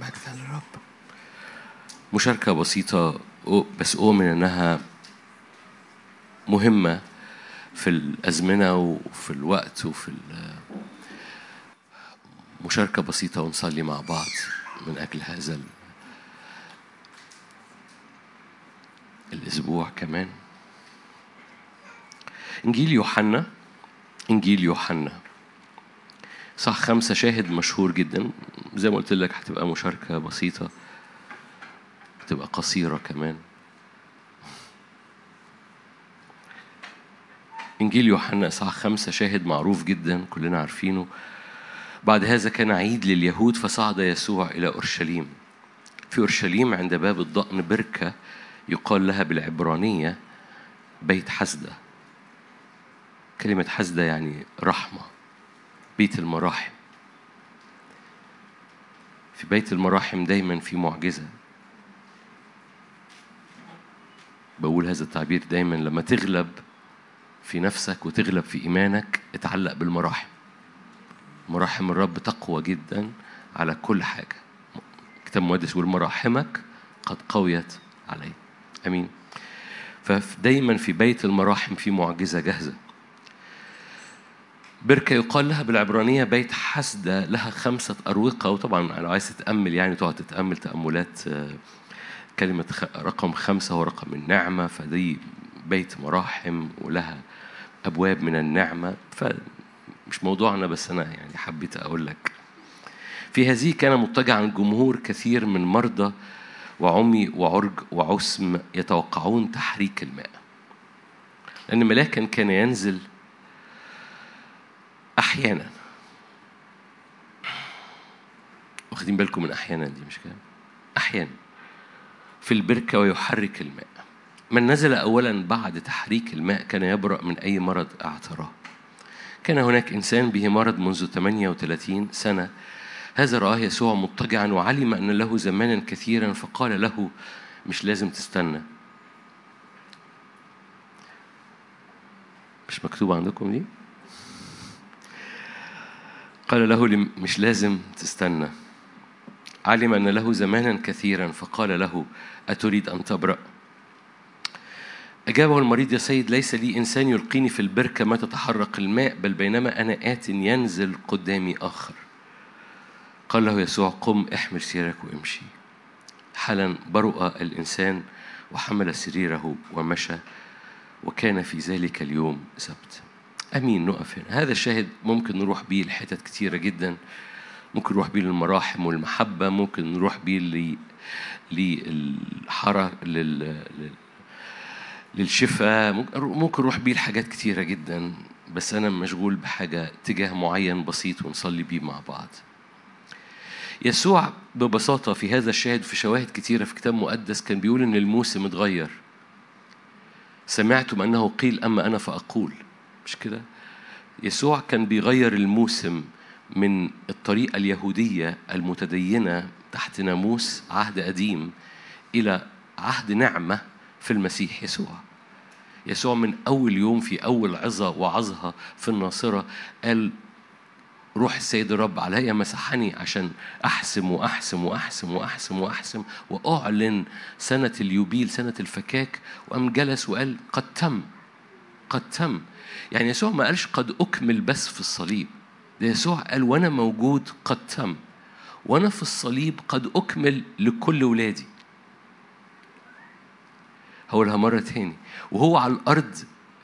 مجد للرب. مشاركة بسيطة بس أؤمن أنها مهمة في الأزمنة وفي الوقت وفي مشاركة بسيطة، ونصلي مع بعض من أجل هذا الأسبوع كمان. إنجيل يوحنا صح 5 شاهد مشهور جدا. زي ما قلت لك هتبقى مشاركة بسيطة، هتبقى قصيرة كمان. إنجيل يوحنا صح 5 شاهد معروف جدا كلنا عارفينه. بعد هذا كان عيد لليهود فصعد يسوع إلى أورشليم. في أورشليم عند باب الضأن بركة يقال لها بالعبرانية بيت حسدة. كلمة حسدة يعني رحمة، بيت المراحم. في بيت المراحم دايما في معجزة. بقول هذا التعبير دايما، لما تغلب في نفسك وتغلب في إيمانك اتعلق بالمراحم. مراحم الرب تقوى جدا على كل حاجة. كتاب مقدس والمراحمك قد قويت عليه. أمين. فدايما في بيت المراحم في معجزة جاهزة. بركة يقال لها بالعبرانية بيت حسدة، لها 5 أروقة. وطبعا لو عايز تتأمل يعني تقعد تتأمل تأملات. كلمة رقم 5 هو رقم النعمة، فدي بيت مراحم ولها أبواب من النعمة. مش موضوعنا بس أنا يعني حبيت أقول لك. في هذه كان مضطجعا جمهور كثير من مرضى وعمي وعرج وعسم يتوقعون تحريك الماء، لأن ملاكا كان ينزل أحيانا. واخدين بالكم من أحيانا دي؟ مش كده، أحيانا في البركة ويحرك الماء. من نزل أولا بعد تحريك الماء كان يبرأ من أي مرض اعتراه. كان هناك إنسان به مرض منذ 38 سنة. هذا رآه يسوع مضطجعا وعلم أن له زمانا كثيرا، فقال له مش لازم تستنى. مش مكتوبة عندكم دي؟ قال له مش لازم تستنى. علم أن له زمانا كثيرا فقال له أتريد أن تبرأ؟ أجابه المريض يا سيد ليس لي إنسان يلقيني في البركة ما تتحرك الماء، بل بينما أنا آت ينزل قدامي آخر. قال له يسوع قم احمل سريرك وامشي. حالا برئ الإنسان وحمل سريره ومشى، وكان في ذلك اليوم سبت. أمين. نقف هنا. هذا الشاهد ممكن نروح بيه لحتت كتيرة جدا. ممكن نروح بيه للمراحم والمحبة، ممكن نروح بيه للحرة للشفاء، ممكن نروح بيه لحاجات كتيرة جدا. بس أنا مشغول بحاجة تجاه معين بسيط ونصلي بيه مع بعض. يسوع ببساطة في هذا الشاهد وفي شواهد كتيرة في كتاب مقدس كان بيقول إن الموسم اتغير. سمعتم أنه قيل أما أنا فأقول. مش كده؟ يسوع كان بيغير الموسم من الطريقة اليهودية المتدينة تحت ناموس عهد قديم إلى عهد نعمة في المسيح يسوع. يسوع من أول يوم في أول عظة وعظها في الناصرة قال روح السيد الرب عليا مسحني عشان أحسم وأحسم وأحسم وأحسم وأحسم وأعلن سنة اليوبيل سنة الفكاك. وقام جلس وقال قد تم قد تم. يعني يسوع ما قالش قد أكمل بس في الصليب، ده يسوع قال وأنا موجود قد تم، وأنا في الصليب قد أكمل لكل ولادي. هقولها مرة تاني. وهو على الأرض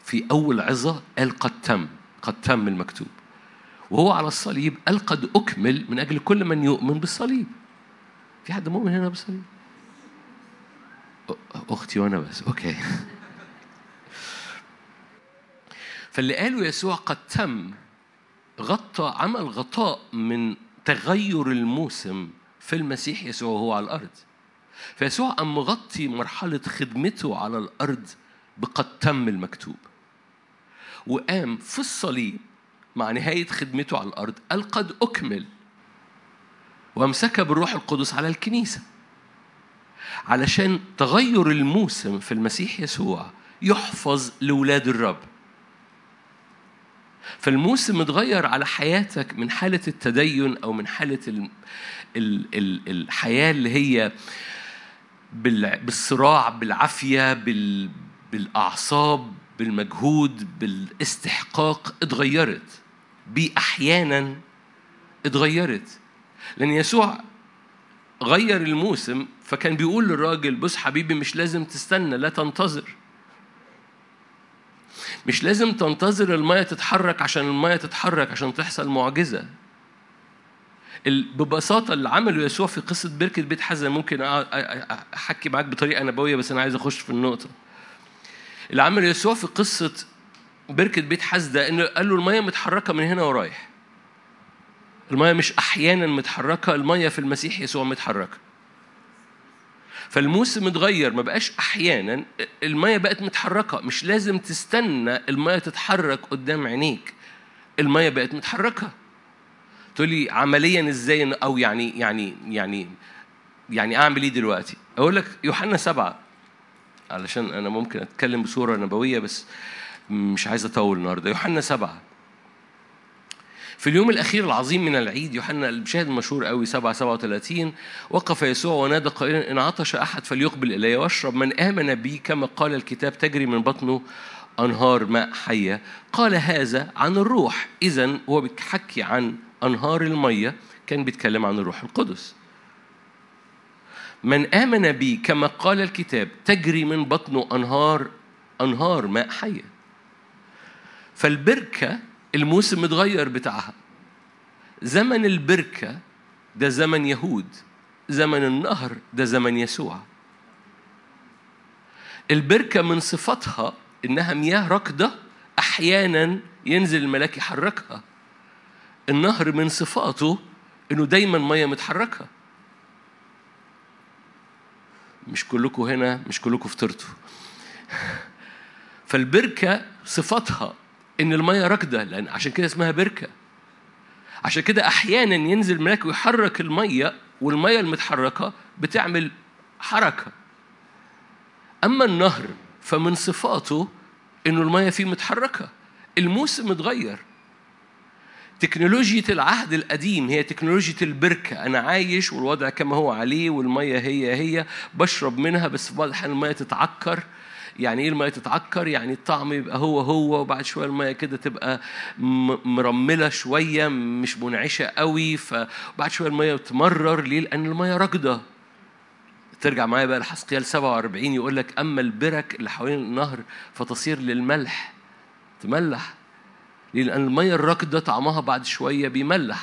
في أول عظة قال قد تم، قد تم المكتوب. وهو على الصليب قال قد أكمل من أجل كل من يؤمن بالصليب. في حد مؤمن هنا بالصليب؟ أختي وأنا بس. أوكي. فاللي قاله يسوع قد تم غطى، عمل غطاء من تغير الموسم في المسيح يسوع وهو على الأرض. فيسوع قام مغطي مرحلة خدمته على الأرض بقد تم المكتوب، وقام في الصليب مع نهاية خدمته على الأرض قال قد أكمل، وامسك بالروح القدس على الكنيسة علشان تغير الموسم في المسيح يسوع يحفظ لولاد الرب. فالموسم متغير على حياتك من حالة التدين أو من حالة الحياة اللي هي بالصراع، بالعافية، بالأعصاب، بالمجهود، بالاستحقاق. اتغيرت بي أحيانا، اتغيرت لأن يسوع غير الموسم. فكان بيقول للراجل بص حبيبي، مش لازم تستنى، لا تنتظر، مش لازم تنتظر المية تتحرك عشان المية تتحرك عشان تحصل معجزة. ببساطة اللي عمله يسوع في قصة بركة بيت حزة، ممكن أحكي معاك بطريقة نبوية بس أنا عايز أخش في النقطة. اللي عمله يسوع في قصة بركة بيت حزة إنه قال له المية متحركة من هنا ورايح. المية مش أحيانا متحركة، المية في المسيح يسوع متحركة. فالموسم اتغير، ما بقاش أحيانا، المية بقت متحركة. مش لازم تستنى المية تتحرك قدام عينيك، المية بقت متحركة. تقولي عمليا إزاي أو يعني أعمل إيه دلوقتي؟ أقول لك يوحنا 7، علشان أنا ممكن أتكلم بصورة نبوية بس مش عايز أطول النهاردة. يوحنا 7 في اليوم الأخير العظيم من العيد، يوحنا المشاهد المشهور قوي 7:37، وقف يسوع ونادى قائلا إن عطش أحد فليقبل إلي واشرب، من آمن بي كما قال الكتاب تجري من بطنه أنهار ماء حية. قال هذا عن الروح. إذن هو بيحكي عن أنهار المية، كان بيتكلم عن الروح القدس. من آمن بي كما قال الكتاب تجري من بطنه أنهار ماء حية. فالبركة الموسم متغير بتاعها. زمن البركة ده زمن يهود، زمن النهر ده زمن يسوع. البركة من صفاتها إنها مياه راكدة أحيانا ينزل الملاك يحركها. النهر من صفاته إنه دايما مياه متحركة. مش كلكم هنا، مش كلكم فطرتوا. فالبركة صفاتها إن المية راكدة، لأن عشان كده اسمها بركة. عشان كده أحياناً ينزل ملاك ويحرك المية، والمية المتحركة بتعمل حركة. أما النهر فمن صفاته إنه المية فيه متحركة. الموسم اتغير. تكنولوجيا العهد القديم هي تكنولوجيا البركة. أنا عايش والوضع كما هو عليه، والمية هي بشرب منها، بس في بعض الأحيان المية تتعكر. يعني إيه المية تتعكر؟ يعني الطعم يبقى هو، وبعد شوية المية كده تبقى مرملة شوية، مش منعشة قوي، فبعد شوية المية تمرر. ليه؟ لأن المية راكدة. ترجع معايا بقى لحسقيال 47 يقول لك أما البرك اللي حوالين النهر فتصير للملح، تملح. ليه؟ لأن المية الراكدة طعمها بعد شوية بيملح.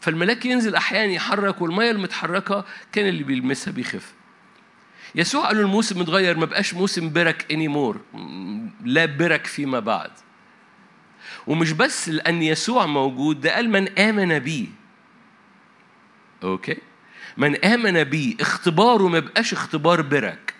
فالملاك ينزل أحيانا يحرك، والمية المتحركة كان اللي بيلمسها بيخف. يسوع قالوا الموسم متغير، ما بقاش موسم برك انيمور، لا برك فيما بعد. ومش بس لأن يسوع موجود، ده قال من آمن بيه. أوكي، من آمن بيه اختباره ما بقاش اختبار برك.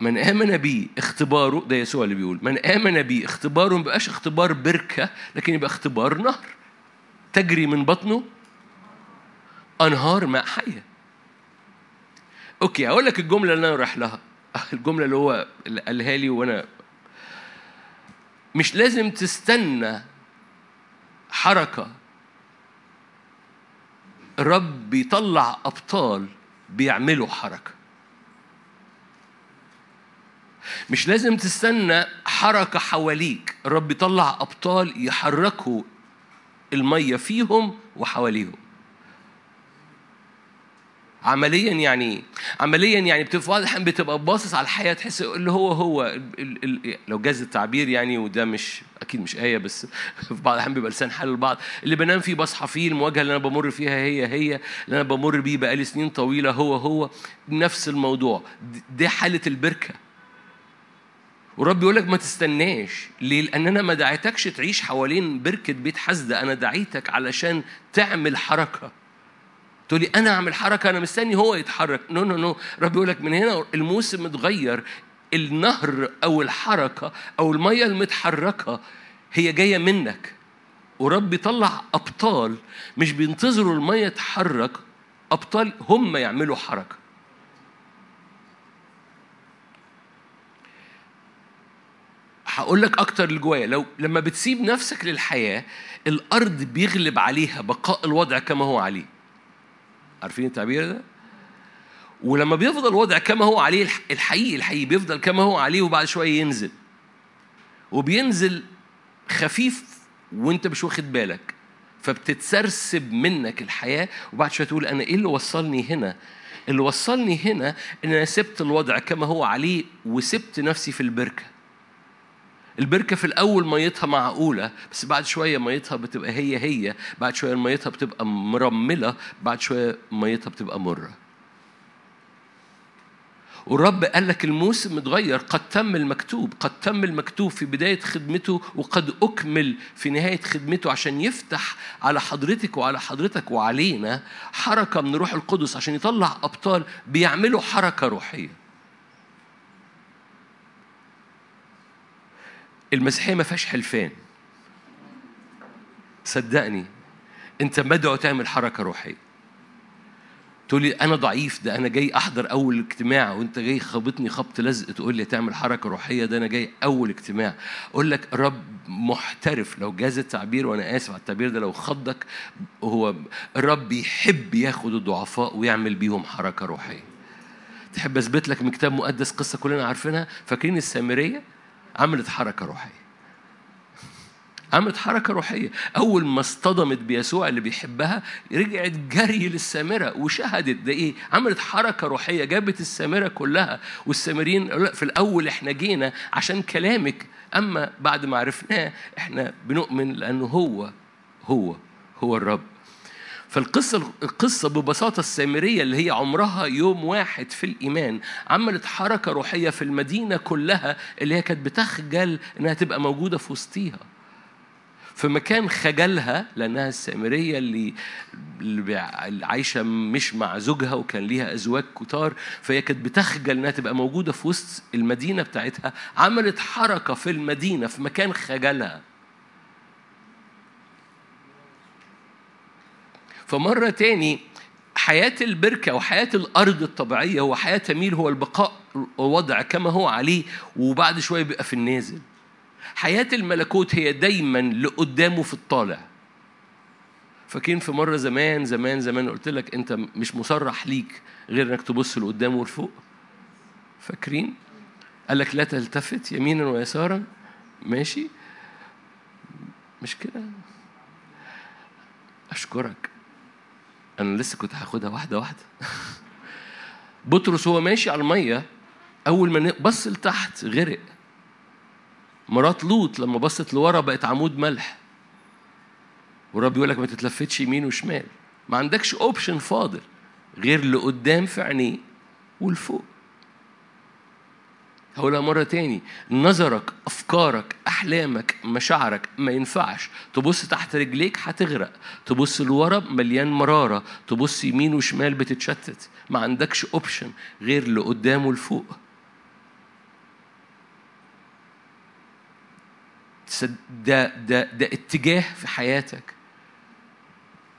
من آمن بيه اختباره، ده يسوع اللي بيقول من آمن بيه اختباره ما بقاش اختبار بركة، لكن يبقى اختبار نهر تجري من بطنه أنهار ماء حية. أوكي، أقول لك الجملة اللي أنا رايح لها، الجملة اللي هو قالها لي وأنا. مش لازم تستنى حركة. الرب بيطلع أبطال بيعملوا حركة. مش لازم تستنى حركة حواليك، الرب بيطلع أبطال يحركوا المية فيهم وحواليهم. عمليا يعني في بعض الأحيان بتبقى باصص على الحياة، تحس اللي هو لو جاز التعبير يعني، وده مش أكيد مش آية، بس في بعض الأحيان بيبقى لسان حال البعض. اللي بنام فيه بصحى فيه، المواجهة اللي أنا بمر فيها هي اللي أنا بمر بيه بقالي سنين طويلة، هو نفس الموضوع. دي حالة البركة. والرب يقول لك ما تستناش. ليه؟ لأن أنا ما دعيتكش تعيش حوالين بركة بيت حزدة، أنا دعيتك علشان تعمل حركة. تقولي أنا أعمل حركة، أنا مستني هو يتحرك. نو. رب يقولك من هنا الموسم متغير. النهر أو الحركة أو المية المتحركة هي جاية منك، ورب يطلع أبطال مش بينتظروا المية تحرك، أبطال هم يعملوا حركة. هقول لك اكتر اللي جوايا. لما بتسيب نفسك للحياه الارض بيغلب عليها بقاء الوضع كما هو عليه. عارفين التعبير ده؟ ولما بيفضل الوضع كما هو عليه الحقيقي بيفضل كما هو عليه، وبعد شويه ينزل، وبينزل خفيف وانت مش واخد بالك، فبتتسرسب منك الحياه. وبعد شويه تقول انا ايه اللي وصلني هنا؟ اللي وصلني هنا ان انا سبت الوضع كما هو عليه وسبت نفسي في البركه. البركه في الاول ميتها معقوله، بس بعد شويه ميتها بتبقى هي، بعد شويه ميتها بتبقى مرمله، بعد شويه ميتها بتبقى مره. والرب قال لك الموسم اتغير، قد تم المكتوب، قد تم المكتوب في بداية خدمته وقد أكمل في نهاية خدمته، عشان يفتح على حضرتك وعلى حضرتك وعلينا حركة من روح القدس، عشان يطلع أبطال بيعملوا حركة روحية. المسيحية ما فيهاش حلفان، صدقني أنت مدعو تعمل حركة روحية. تقولي أنا ضعيف، ده أنا جاي أحضر أول اجتماع وأنت جاي خبطني خبط لزق تقول لي تعمل حركة روحية، ده أنا جاي أول اجتماع. أقول لك رب محترف، لو جاز التعبير وأنا آسف على التعبير ده، لو خضك، هو الرب يحب ياخد الضعفاء ويعمل بيهم حركة روحية. تحب أثبت لك من كتاب مقدس قصة كلنا عارفينها، فاكرين السامرية عملت حركة روحية، عملت حركة روحية. أول ما اصطدمت بيسوع اللي بيحبها رجعت جري للسامرة وشهدت ده إيه، عملت حركة روحية، جابت السامرة كلها. والسامريين في الأول إحنا جينا عشان كلامك، أما بعد ما عرفناه إحنا بنؤمن لأنه هو الرب. فالقصة ببساطة السامرية اللي هي عمرها يوم واحد في الإيمان عملت حركة روحية في المدينة كلها اللي هي كانت بتخجل إنها تبقى موجودة في وسطيها، في مكان خجلها لأنها السامرية اللي عايشة مش مع زوجها وكان ليها أزواج كتار، فهي كانت بتخجل أنها تبقى موجودة في وسط المدينة بتاعتها. عملت حركة في المدينة في مكان خجلها. فمرة تاني حياة البركة وحياة الأرض الطبيعية وحياة تميل هو البقاء ووضع كما هو عليه، وبعد شوية بيبقى في النازل. حياة الملكوت هي دايماً لقدامه في الطالع. فكين في مرة زمان زمان زمان قلت لك أنت مش مصرح ليك غير أنك تبص لقدامه والفوق، فاكرين؟ قال لك لا تلتفت يميناً ويساراً، ماشي؟ مش كده؟ أشكرك، أنا لسه كنت هاخدها واحدة واحدة. بطرس هو ماشي على المية، أول ما بص لتحت غرق. مرات لوط لما بصت لورا بقت عمود ملح. والرب يقول لك ما تتلفتش يمين وشمال، ما عندكش اوبشن فاضل غير لقدام في عينيه والفوق. هقولها مره تاني، نظرك، افكارك، احلامك، مشاعرك ما ينفعش تبص تحت رجليك، هتغرق. تبص لورا مليان مراره، تبص يمين وشمال بتتشتت، ما عندكش اوبشن غير لقدام والفوق. ده اتجاه في حياتك.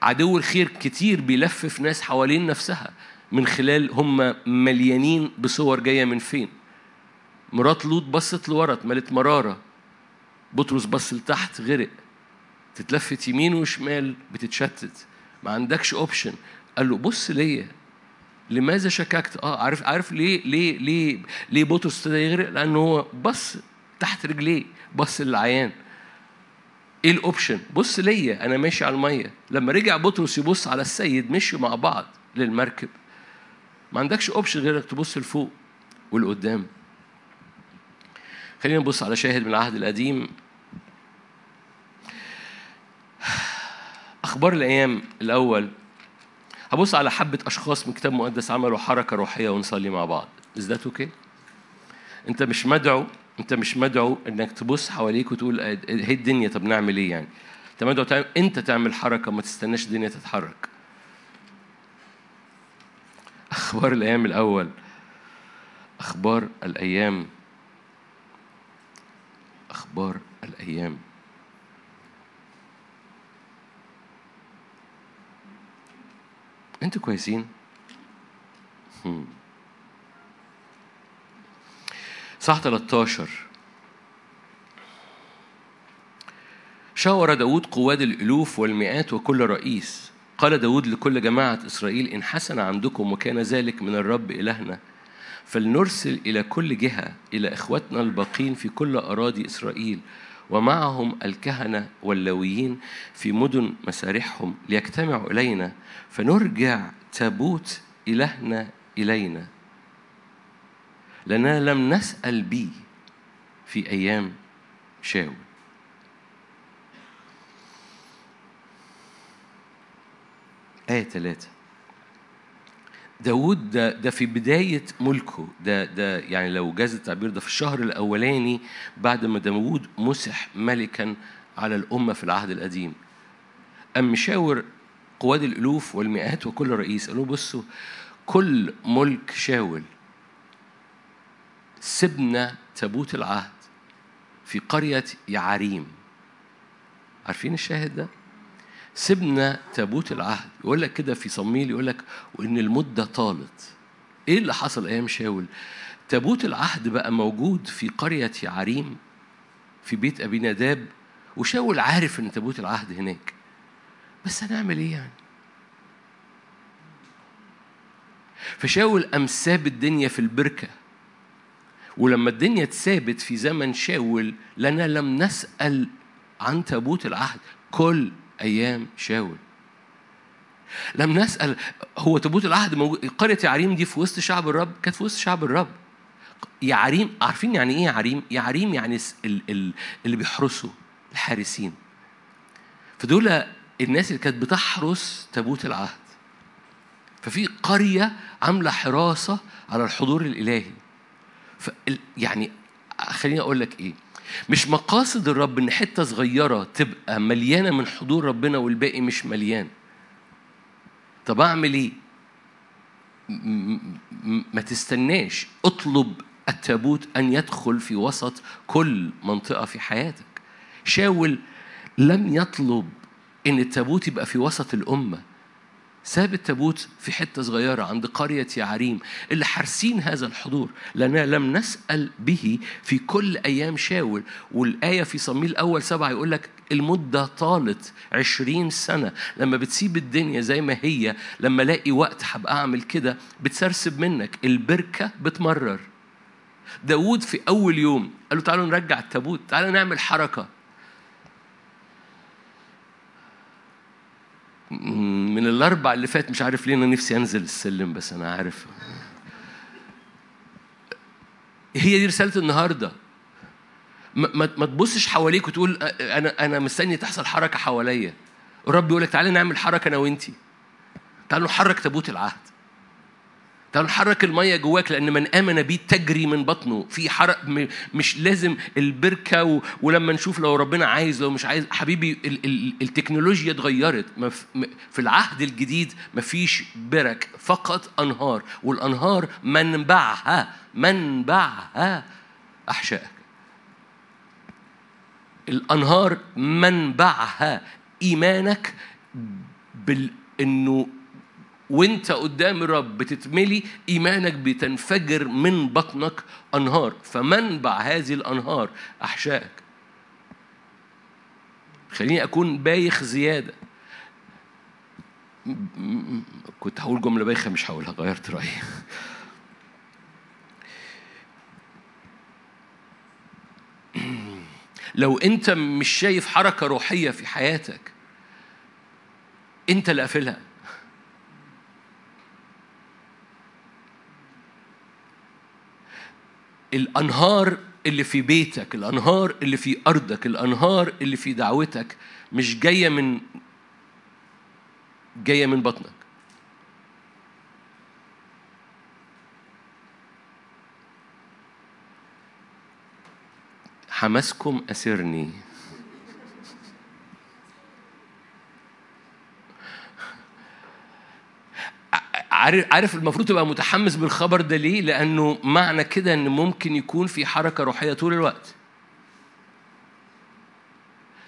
عدو الخير كتير بيلفف ناس حوالين نفسها من خلال هم مليانين بصور جاية من فين. مرات لوط بصت لورا ملت مرارة، بطرس بص لتحت غرق. تتلفت يمين وشمال بتتشتت، ما عندكش اوبشن. قال له بص ليا، لماذا شككت؟ عارف ليه ليه ليه ليه بطرس ابتدى يغرق؟ لأنه هو بص تحت رجليه، بص للعيان. ايه الاوبشن؟ بص ليا، انا ماشي على الميه. لما رجع بطرس يبص على السيد مشوا مع بعض للمركب. ما عندكش اوبشن غير انك تبص لفوق والقدام. خلينا نبص على شاهد من العهد القديم، اخبار الايام الاول. هبص على حبه اشخاص من كتاب مقدس عملوا حركه روحيه ونصلي مع بعض. ازدادوا كده. انت مش مدعو انك تبص حواليك وتقول هي الدنيا طب نعمل ايه يعني. انت مدعو انت تعمل حركه، ما تستناش الدنيا تتحرك. اخبار الايام الاول انتوا كويسين؟ صح. 13 شاور داود قواد الألوف والمئات وكل رئيس. قال داود لكل جماعة إسرائيل: إن حسن عندكم وكان ذلك من الرب إلهنا، فلنرسل إلى كل جهة إلى إخوتنا الباقين في كل أراضي إسرائيل، ومعهم الكهنة واللويين في مدن مسارحهم، ليجتمعوا إلينا فنرجع تابوت إلهنا إلينا، لأننا لم نسأل بيه في أيام شاول. آية 3. داود ده في بداية ملكه، ده يعني لو جاز التعبير ده في الشهر الأولاني بعد ما داود مسح ملكا على الأمة في العهد القديم. أم شاور قواد الألوف والمئات وكل رئيس، قالوا بصوا كل ملك شاول سبنا تابوت العهد في قرية يعريم. عارفين الشاهد ده؟ سبنا تابوت العهد، يقول لك كده في صموئيل، يقول لك وإن المدة طالت. إيه اللي حصل أيام شاول؟ تابوت العهد بقى موجود في قرية يعريم في بيت أبيناداب، وشاول عارف إن تابوت العهد هناك، بس هنعمل إيه يعني؟ فشاول قام ساب الدنيا في البركة. ولما الدنيا اتثابت في زمن شاول، لنا لم نسأل عن تابوت العهد كل أيام شاول، لم نسأل. هو تابوت العهد موجود. قرية يعريم دي في وسط شعب الرب، كانت في وسط شعب الرب. يعريم، عارفين يعني إيه يعريم؟ يعريم يعني اللي بيحرسوا، الحارسين. فدول الناس اللي كانت بتحرس تابوت العهد. ففي قرية عاملة حراسة على الحضور الإلهي. يعني خليني أقول لك إيه، مش مقاصد الرب إن حتة صغيرة تبقى مليانة من حضور ربنا والباقي مش مليان. طب أعمل إيه؟ ما تستناش، اطلب التابوت أن يدخل في وسط كل منطقة في حياتك. شاول لم يطلب إن التابوت يبقى في وسط الأمة، ساب التابوت في حتة صغيرة عند قرية يعريم اللي حارسين هذا الحضور، لأننا لم نسأل به في كل أيام شاول. والآية في صموئيل أول 7 يقول لك المدة طالت 20 سنة. لما بتسيب الدنيا زي ما هي، لما لاقي وقت هبقى أعمل كده، بتسرسب منك البركة، بتمرر. داود في أول يوم قالوا تعالوا نرجع التابوت، تعالوا نعمل حركة. من 4 اللي فات مش عارف ليه أنا نفسي أنزل السلم، بس أنا عارف هي دي رسالة النهاردة. ما تبصش حواليك وتقول أنا مستني تحصل حركة حواليا. الرب يقولك تعالي نعمل حركة أنا وإنتي، تعالوا نحرك تابوت العهد، تعالوا نحرك المية جواك، لأن من آمن بيه تجري من بطنه. في حرق، مش لازم البركة ولما نشوف لو ربنا عايز لو مش عايز. حبيبي التكنولوجيا اتغيرت، في العهد الجديد مفيش برك، فقط أنهار، والأنهار منبعها أحشائك. الأنهار منبعها إيمانك، إنه وانت قدام الرب بتتملي، إيمانك بتنفجر من بطنك أنهار. فمنبع هذه الأنهار أحشائك. خليني أكون بايخ زيادة. كنت هقول جملة بايخة مش هقولها، غيرت رأيي. لو انت مش شايف حركة روحية في حياتك، انت اللي قافلها. الأنهار اللي في بيتك، الأنهار اللي في أرضك، الأنهار اللي في دعوتك مش جاية من بطنك. حماسكم أسرني. عارف المفروض تبقى متحمس بالخبر ده ليه؟ لأنه معنى كده أن ممكن يكون في حركة روحية طول الوقت،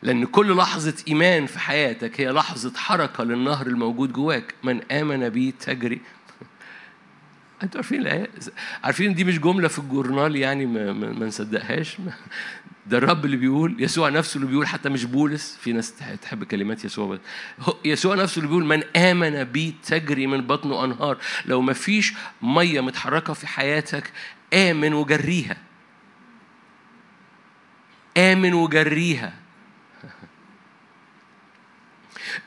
لأن كل لحظة إيمان في حياتك هي لحظة حركة للنهر الموجود جواك. من آمن بيه تجري. أنتوا عارفين الآية؟ عارفين دي مش جملة في الجورنال يعني ما نصدقهاش. ده الرب اللي بيقول، يسوع نفسه اللي بيقول، حتى مش بولس. في ناس تحب كلمات يسوع، يسوع نفسه اللي بيقول من آمن بي تجري من بطنه أنهار. لو ما فيش مية متحركة في حياتك آمن وجريها، آمن وجريها.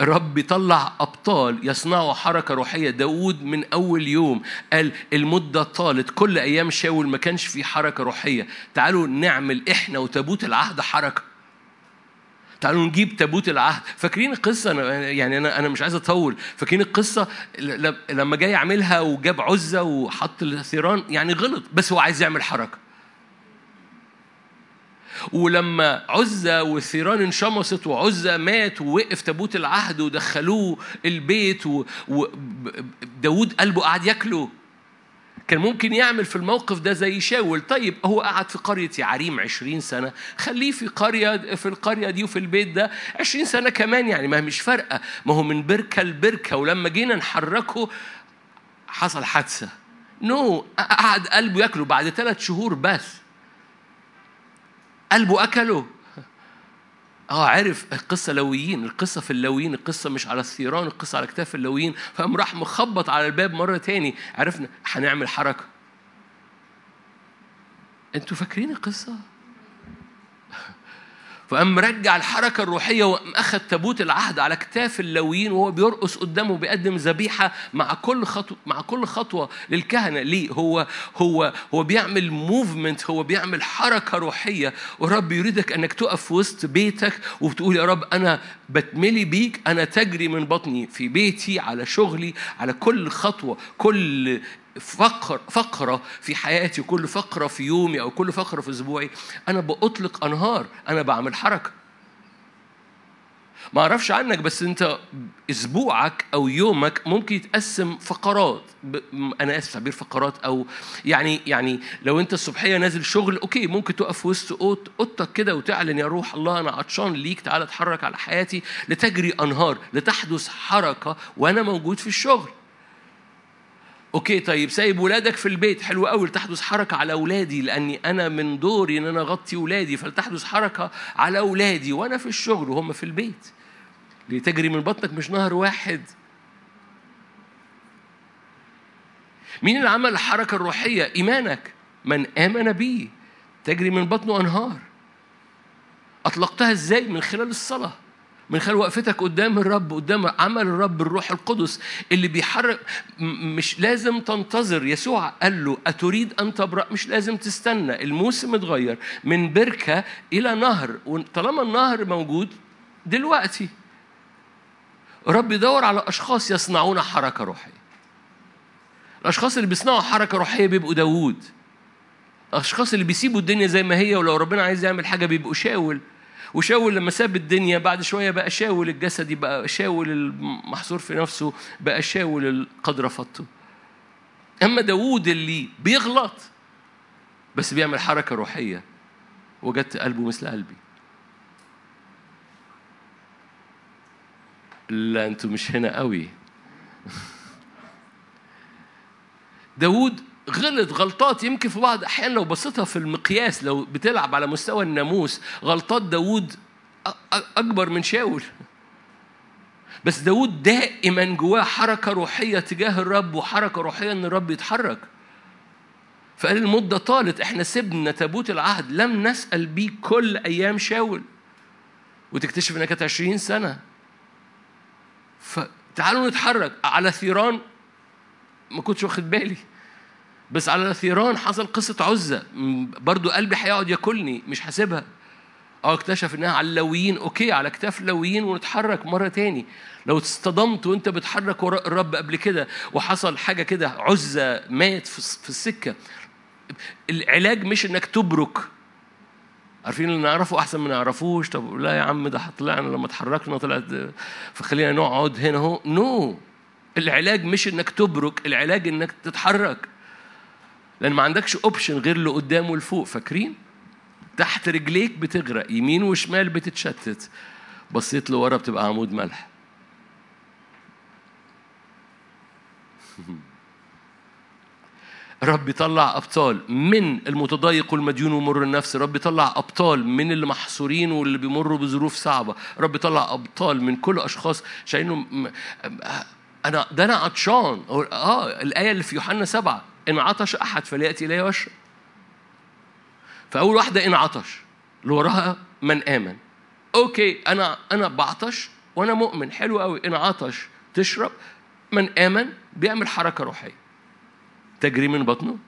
رب يطلع أبطال يصنعوا حركة روحية. داود من أول يوم قال المدة طالت، كل أيام شاول ما كانش فيه حركة روحية. تعالوا نعمل إحنا وتابوت العهد حركة، تعالوا نجيب تابوت العهد. فاكرين القصة؟ أنا مش عايز أطول. فاكرين القصة لما جاي يعملها وجاب عزة وحط الثيران، يعني غلط، بس هو عايز يعمل حركة. ولما عزة والثيران انشمصت وعزة مات ووقف تابوت العهد ودخلوه البيت، وداود قلبه قعد ياكله. كان ممكن يعمل في الموقف ده زي شاول. طيب هو قعد في قرية يعريم 20 سنة، خليه في القرية دي وفي البيت ده 20 سنة كمان، يعني ما مش فارقة، ما هو من بركة لبركة. ولما جينا نحركه حصل حادثة، قعد قلبه ياكله بعد 3 شهور بس، قلبه أكله. عارف القصة؟ لويين، القصة في اللويين، القصة مش على الثيران، القصة على كتاف اللويين. فقام راح مخبط على الباب مرة تاني، عرفنا هنعمل حركة. انتوا فاكرين القصة؟ فقام رجع الحركة الروحية وأخذ تابوت العهد على كتاف اللويين وهو بيرقص قدامه، بيقدم ذبيحة مع كل خطوة للكهنة. ليه؟ هو بيعمل موفمنت، هو بيعمل حركة روحية. ورب يريدك أنك تقف في وسط بيتك وبتقول يا رب أنا بتملي بيك، أنا تجري من بطني، في بيتي، على شغلي، على كل خطوة، كل فقرة في حياتي، كل فقرة في يومي أو كل فقرة في أسبوعي. أنا بأطلق أنهار، أنا بعمل حركة. ما أعرفش عنك، بس أنت أسبوعك أو يومك ممكن يتقسم فقرات. أنا أسف تعبير فقرات، أو يعني لو أنت الصبحية نازل شغل، أوكي، ممكن تقف وسط أوضتك كده وتعلن يا روح الله أنا عطشان ليك، تعال اتحرك على حياتي لتجري أنهار، لتحدث حركة وأنا موجود في الشغل. اوكي، طيب سايب ولادك في البيت، حلو قوي، تحدث حركه على اولادي، لاني انا من دوري ان انا اغطي اولادي، فلتحدث حركه على اولادي وانا في الشغل وهم في البيت. لتجري من بطنك مش نهر واحد. مين اللي عمل الحركه الروحيه؟ ايمانك. من امن بيه تجري من بطنه انهار. اطلقتها ازاي؟ من خلال الصلاه، من خلال وقفتك قدام الرب، قدام عمل الرب الروح القدس اللي بيحرك. مش لازم تنتظر. يسوع قال له أتريد أن تبرأ؟ مش لازم تستنى. الموسم اتغير من بركة إلى نهر، وطالما النهر موجود دلوقتي، رب يدور على أشخاص يصنعون حركة روحية. الأشخاص اللي بيصنعوا حركة روحية بيبقوا داوود. الأشخاص اللي بيسيبوا الدنيا زي ما هي ولو ربنا عايز يعمل حاجة بيبقوا شاول. وشاول لما ساب الدنيا بعد شوية بقى شاول الجسدي، بقى شاول المحصور في نفسه، بقى شاول القد رفضته. أما داود اللي بيغلط بس بيعمل حركة روحية، وجدت قلبه مثل قلبي. لا أنتوا مش هنا قوي. داود غلط غلطات يمكن في بعض أحيان لو بصيتها في المقياس، لو بتلعب على مستوى الناموس، غلطات داود أكبر من شاول. بس داود دائما جواه حركة روحية تجاه الرب، وحركة روحية أن الرب يتحرك. فقال المدة طالت، إحنا سبنا تابوت العهد، لم نسأل بيه كل أيام شاول، وتكتشف أنها كانت 20 سنة. فتعالوا نتحرك على ثيران. ما كنتش واخد بالي، بس على ثيران حصل قصة عزة، برضو قلبي هيقعد ياكلني، مش حاسبها. اكتشف انها على اللويين، اوكي، على كتاف اللويين، ونتحرك مرة تاني. لو اصطدمت وانت بتحرك وراء الرب قبل كده وحصل حاجة كده، عزة مات في السكة، العلاج مش انك تبرك. عارفين اللي نعرفه أحسن من نعرفوش. طب لا يا عم ده هطلعنا لما اتحركنا طلعت، فخلينا نقعد هنا اهو. نو، العلاج مش انك تبرك، العلاج انك تتحرك، لأن ما عندكش أوبشن غير اللي قدام والفوق. فاكرين؟ تحت رجليك بتغرق، يمين وشمال بتتشتت، بصيت لورا بتبقى عمود ملح. رب يطلع أبطال من المتضايق والمديون ومر النفس. رب يطلع أبطال من اللي محصورين واللي بيمروا بظروف صعبة. رب يطلع أبطال من كل أشخاص شايفينهم. أنا عطشان. الآية اللي في يوحنا 7 إن عطش أحد فليأتي إلي واشرب. فأول واحدة إن عطش، اللي وراها من آمن. أوكي، أنا بعطش وأنا مؤمن، حلو قوي. إن عطش تشرب. من آمن بيعمل حركة روحية تجري من بطنه.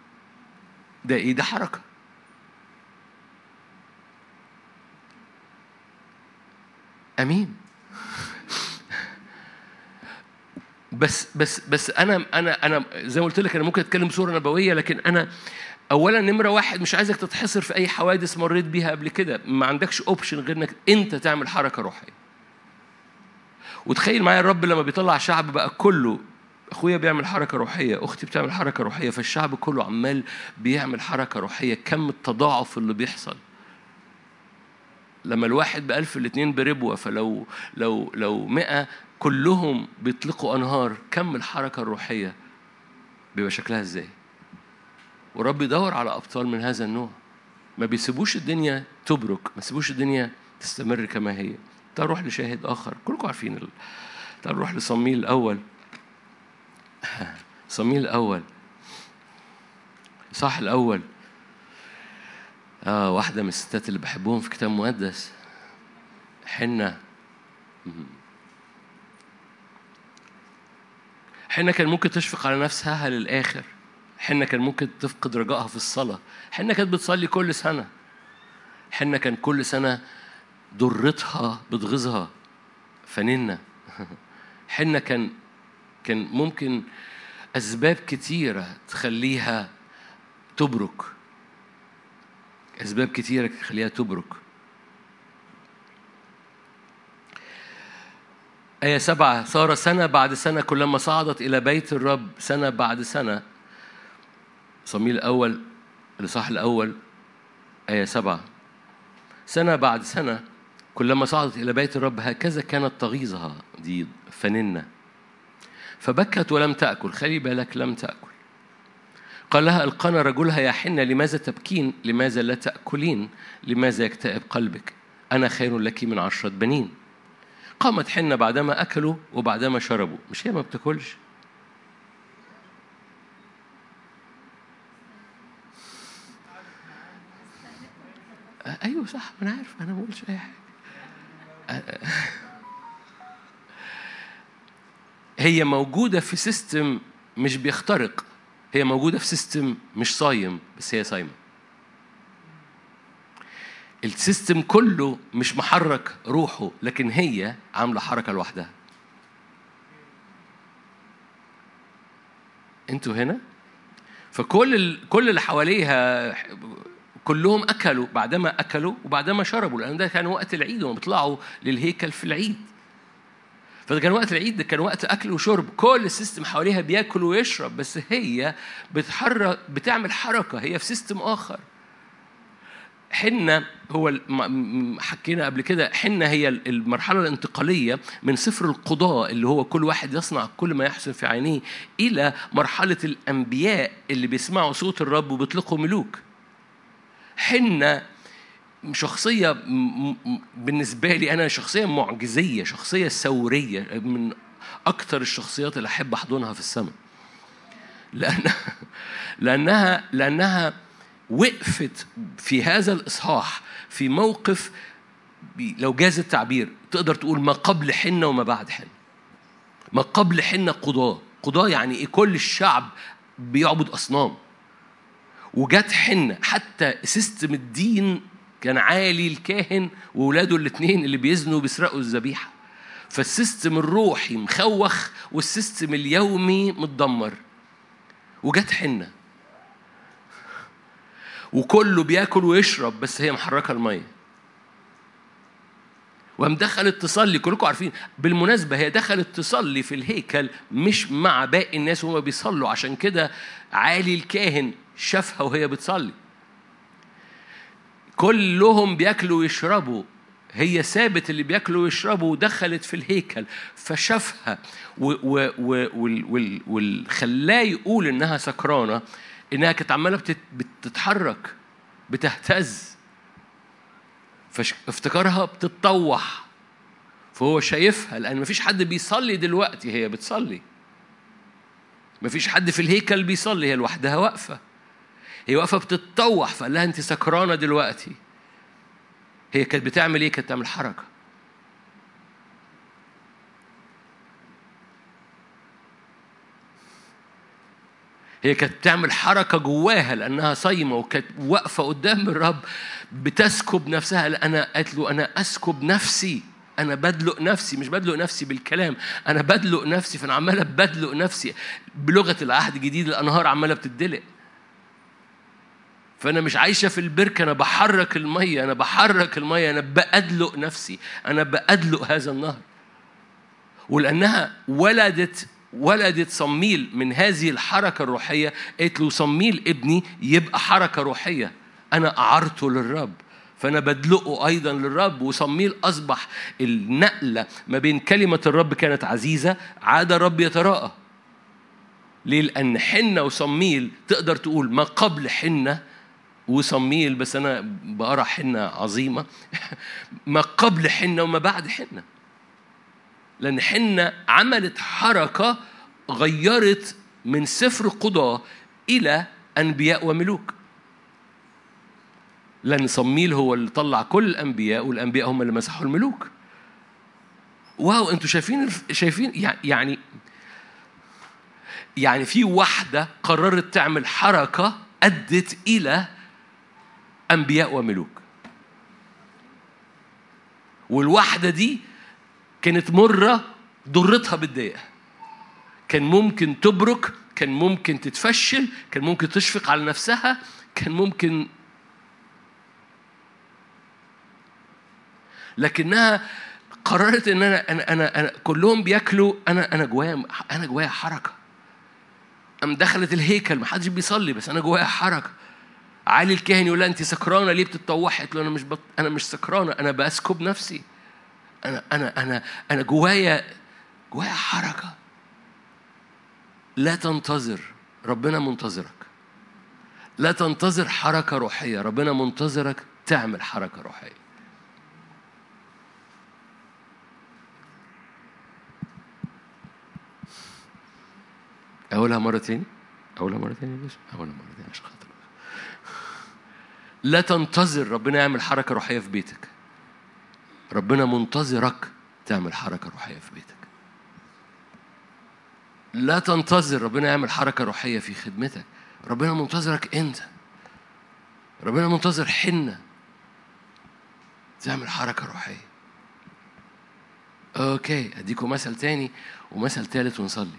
ده إيه؟ ده حركة. أمين. بس أنا زي ما قلت لك، أنا ممكن أتكلم بصورة نبوية، لكن أنا أولا نمرة واحد مش عايزك تتحصر في أي حوادث مريت بيها قبل كده. ما عندكش أوبشن غير إنك أنت تعمل حركة روحية. وتخيل معايا الرب لما بيطلع شعب بقى كله، أخويا بيعمل حركة روحية، أختي بتعمل حركة روحية، فالشعب كله عمال بيعمل حركة روحية. كم التضاعف اللي بيحصل لما الواحد ب1000 الاثنين بربوة، فلو لو 100 كلهم بيطلقوا أنهار. كم الحركة الروحية بيبقى شكلها إزاي؟ ورب يدور على أبطال من هذا النوع. ما بيسيبوش الدنيا تبرك، ما بيسيبوش الدنيا تستمر كما هي. تعال نروح لشاهد آخر، كلكم عارفين. تعال نروح لصموئيل الأول. صموئيل الأول صح الأول، واحدة من الستات اللي بحبهم في كتاب مقدس، حنة كان ممكن تشفق على نفسها للآخر. حنة كان ممكن تفقد رجائها في الصلاة. حنة كانت بتصلي كل سنة. حنة كان كل سنة ضرتها بتغيظها فننة. حنة كان ممكن أسباب كتيرة تخليها تبرك، أسباب كتيرة تخليها تبرك. آية 7 صار سنة بعد سنة كلما صعدت إلى بيت الرب سنة بعد سنة. صموئيل الأول الإصحاح الأول آية 7 سنة بعد سنة كلما صعدت إلى بيت الرب هكذا كانت تغيظها دي فننة. فبكت ولم تأكل. خلي بالك، لم تأكل. قال لها القنا رجلها يا حنة لماذا تبكين؟ لماذا لا تأكلين؟ لماذا يكتئب قلبك؟ أنا خير لك من 10 بنين. قامت حنة بعدما أكلوا وبعدما شربوا. مش هي ما بتاكلش. أيوه صح، أنا عارف، أنا ما بقولش أي حاجة. هي موجودة في سيستم مش بيخترق، هي موجودة في سيستم مش صايم، بس هي صايمة. السيستم كله مش محرك روحه، لكن هي عاملة حركة لوحدها. أنتوا هنا؟ فكل اللي حواليها كلهم أكلوا بعدما أكلوا وبعدما شربوا، لأن ده كان وقت العيد وما بيطلعوا للهيكل في العيد. فده كان وقت العيد، ده كان وقت أكل وشرب. كل السيستم حواليها بيأكل ويشرب، بس هي بتحرك، بتعمل حركة، هي في سيستم آخر. حنة هو حكينا قبل كده، حنة هي المرحلة الانتقالية من سفر القضاء اللي هو كل واحد يصنع كل ما يحسن في عينيه، إلى مرحلة الأنبياء اللي بيسمعوا صوت الرب وبيطلقوا ملوك. حنة شخصية بالنسبة لي أنا شخصية معجزية، شخصية ثورية، من أكتر الشخصيات اللي أحب أحضنها في السماء، لأنها وقفت في هذا الإصحاح في موقف، لو جاز التعبير تقدر تقول ما قبل حنة وما بعد حنة. ما قبل حنة قضاء يعني إيه؟ كل الشعب بيعبد أصنام، وجات حنة. حتى سيستم الدين كان عالي الكاهن وولاده الاثنين اللي بيزنوا بيسرقوا الذبيحة. فالسيستم الروحي مخوخ والسيستم اليومي متدمر، وجات حنة وكله بياكل ويشرب، بس هي محركة المية ومدخلت تصلي. كلكم عارفين بالمناسبة، هي دخلت تصلي في الهيكل مش مع باقي الناس وما بيصلوا، عشان كده عالي الكاهن شافها وهي بتصلي. كلهم بيأكلوا ويشربوا، هي سابت اللي بيأكلوا ويشربوا ودخلت في الهيكل، فشافها وخلاه يقول إنها سكرانة. إنها كانت عمالة بتتحرك بتهتز، فافتكارها بتتطوح، فهو شايفها لأن مفيش حد بيصلي دلوقتي، هي بتصلي. مفيش حد في الهيكل بيصلي، هي لوحدها واقفة، هي واقفة بتتطوح. فقال لها أنت سكرانة دلوقتي. هي كانت بتعمل إيه؟ كانت تعمل حركة. هي كانت تعمل حركة جواها لأنها صايمة وكانت واقفة قدام الرب بتسكب نفسها. أنا قالت له أنا أسكب نفسي، أنا بدلق نفسي، مش بدلق نفسي بالكلام، أنا بدلق نفسي. فأنا عمالة بدلق نفسي بلغة العهد الجديد، الأنهار عمالة بتدلق. فأنا مش عايشة في البركة، أنا بحرك المية، أنا بحرك المية، أنا بأدلق نفسي، أنا بأدلق هذا النهر. ولأنها ولدت صميل من هذه الحركة الروحية، قالت له صميل ابني يبقى حركة روحية، أنا أعرته للرب فأنا بدلقه أيضا للرب. وصميل أصبح النقلة ما بين كلمة الرب كانت عزيزة، عاد الرب يتراءى. ليه؟ لأن حنة وصميل تقدر تقول ما قبل حنة وصميل، بس أنا بقرأ حنة عظيمة، ما قبل حنة وما بعد حنة. لأن حنة عملت حركة غيرت من سفر قضاء إلى أنبياء وملوك، لأن صميل هو اللي طلع كل الأنبياء والأنبياء هم اللي مسحوا الملوك. واو، أنتوا شايفين يعني في واحدة قررت تعمل حركة أدت إلى أنبياء وملوك، والواحدة دي كانت مرة ضرتها بالضيقة، كان ممكن تبرك، كان ممكن تتفشل، كان ممكن تشفق على نفسها، كان ممكن، لكنها قررت ان انا كلهم بياكلوا، انا جوايا حركة. ام دخلت الهيكل، ما حدش بيصلي، بس انا جوايا حركة. علي الكاهن يقول لها انت سكرانة ليه بتتطوحي؟ قلت له انا مش سكرانة، انا بأسكب نفسي، أنا جوايا حركة. لا تنتظر، ربنا منتظرك. لا تنتظر حركة روحية، ربنا منتظرك تعمل حركة روحية. أولها مرة تاني بس، أولها مرة تاني عشان خاطر. لا تنتظر ربنا يعمل حركة روحية في بيتك، ربنا منتظرك تعمل حركة روحية في بيتك. لا تنتظر ربنا يعمل حركة روحية في خدمتك، ربنا منتظرك أنت. ربنا منتظر حنة تعمل حركة روحية. أوكي، أديكم مثل تاني ومثل تالت ونصلي.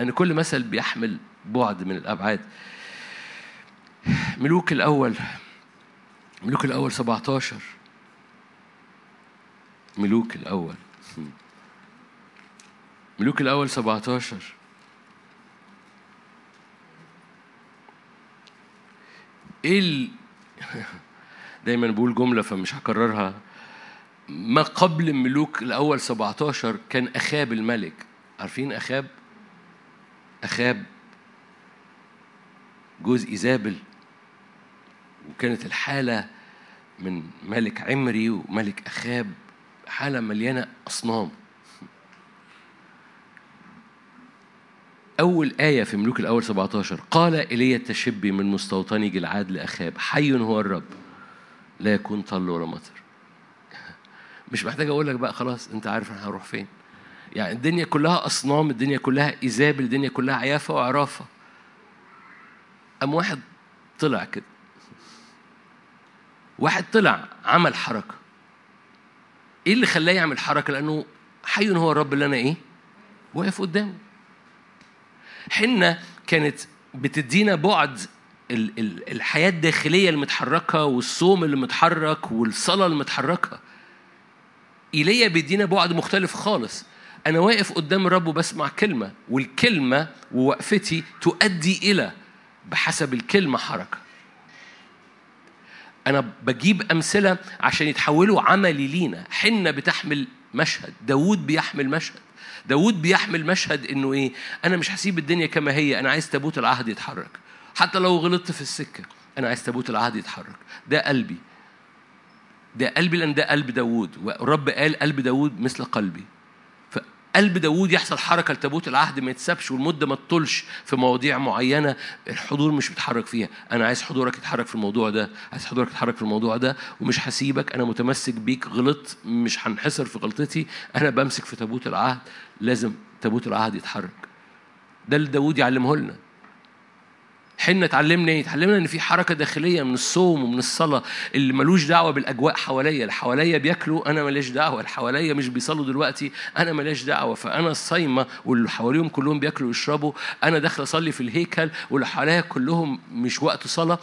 أن كل مثل بيحمل بعد من الأبعاد. ملوك الأول 17، ملوك الأول 17. دايما بقول جملة فمش هكررها. ما قبل ملوك الأول 17 كان أخاب الملك. عارفين أخاب جوز إيزابل، وكانت الحالة من ملك عمري وملك أخاب حالة مليانة أصنام. أول آية في ملوك الأول 17، قال إلي التشبي من مستوطني جلعاد لأخاب، حي هو الرب لا يكون طل ولا مطر. مش محتاج أقول لك بقى، خلاص أنت عارف أنا هروح فين. يعني الدنيا كلها أصنام، الدنيا كلها إيزابل، الدنيا كلها عيافة وعرافة. أم واحد طلع كده، واحد طلع عمل حركة. إيه اللي خلاه يعمل حركة؟ لأنه حي هو الرب اللي أنا إيه؟ واقف قدامه. حنة كانت بتدينا بعد الحياة الداخلية المتحركة والصوم اللي متحرك والصلاة المتحركة. إيليا بيدينا بعد مختلف خالص، أنا واقف قدام الرب وبسمع كلمة، والكلمة ووقفتي تؤدي إلى بحسب الكلمة حركة. أنا بجيب أمثلة عشان يتحولوا عملي لينا. حنة بتحمل مشهد، داود بيحمل مشهد إنه إيه؟ أنا مش هسيب الدنيا كما هي، أنا عايز تابوت العهد يتحرك، حتى لو غلطت في السكة، أنا عايز تابوت العهد يتحرك. ده قلبي، ده قلبي، لأن ده قلب داود، ورب قال قلب داود مثل قلبي. قلب داود يحصل حركة لتابوت العهد، ما يتسبش والمدة ما تطولش في مواضيع معينة الحضور مش بيتحرك فيها. أنا عايز حضورك يتحرك في الموضوع ده، عايز حضورك يتحرك في الموضوع ده، ومش هسيبك، أنا متمسك بيك. غلط مش هنحصر في غلطتي، أنا بمسك في تابوت العهد، لازم تابوت العهد يتحرك. ده اللي داود يعلمه لنا. حين تعلمنا ان في حركه داخليه من الصوم ومن الصلاه اللي ملوش دعوه بالاجواء حواليا. اللي حواليا بياكلوا انا ماليش دعوه، اللي حواليا مش بيصلوا دلوقتي انا ماليش دعوه. فانا الصايمه واللي حواليهم كلهم بياكلوا ويشربوا، انا داخل اصلي في الهيكل واللي حواليا كلهم مش وقت صلاه.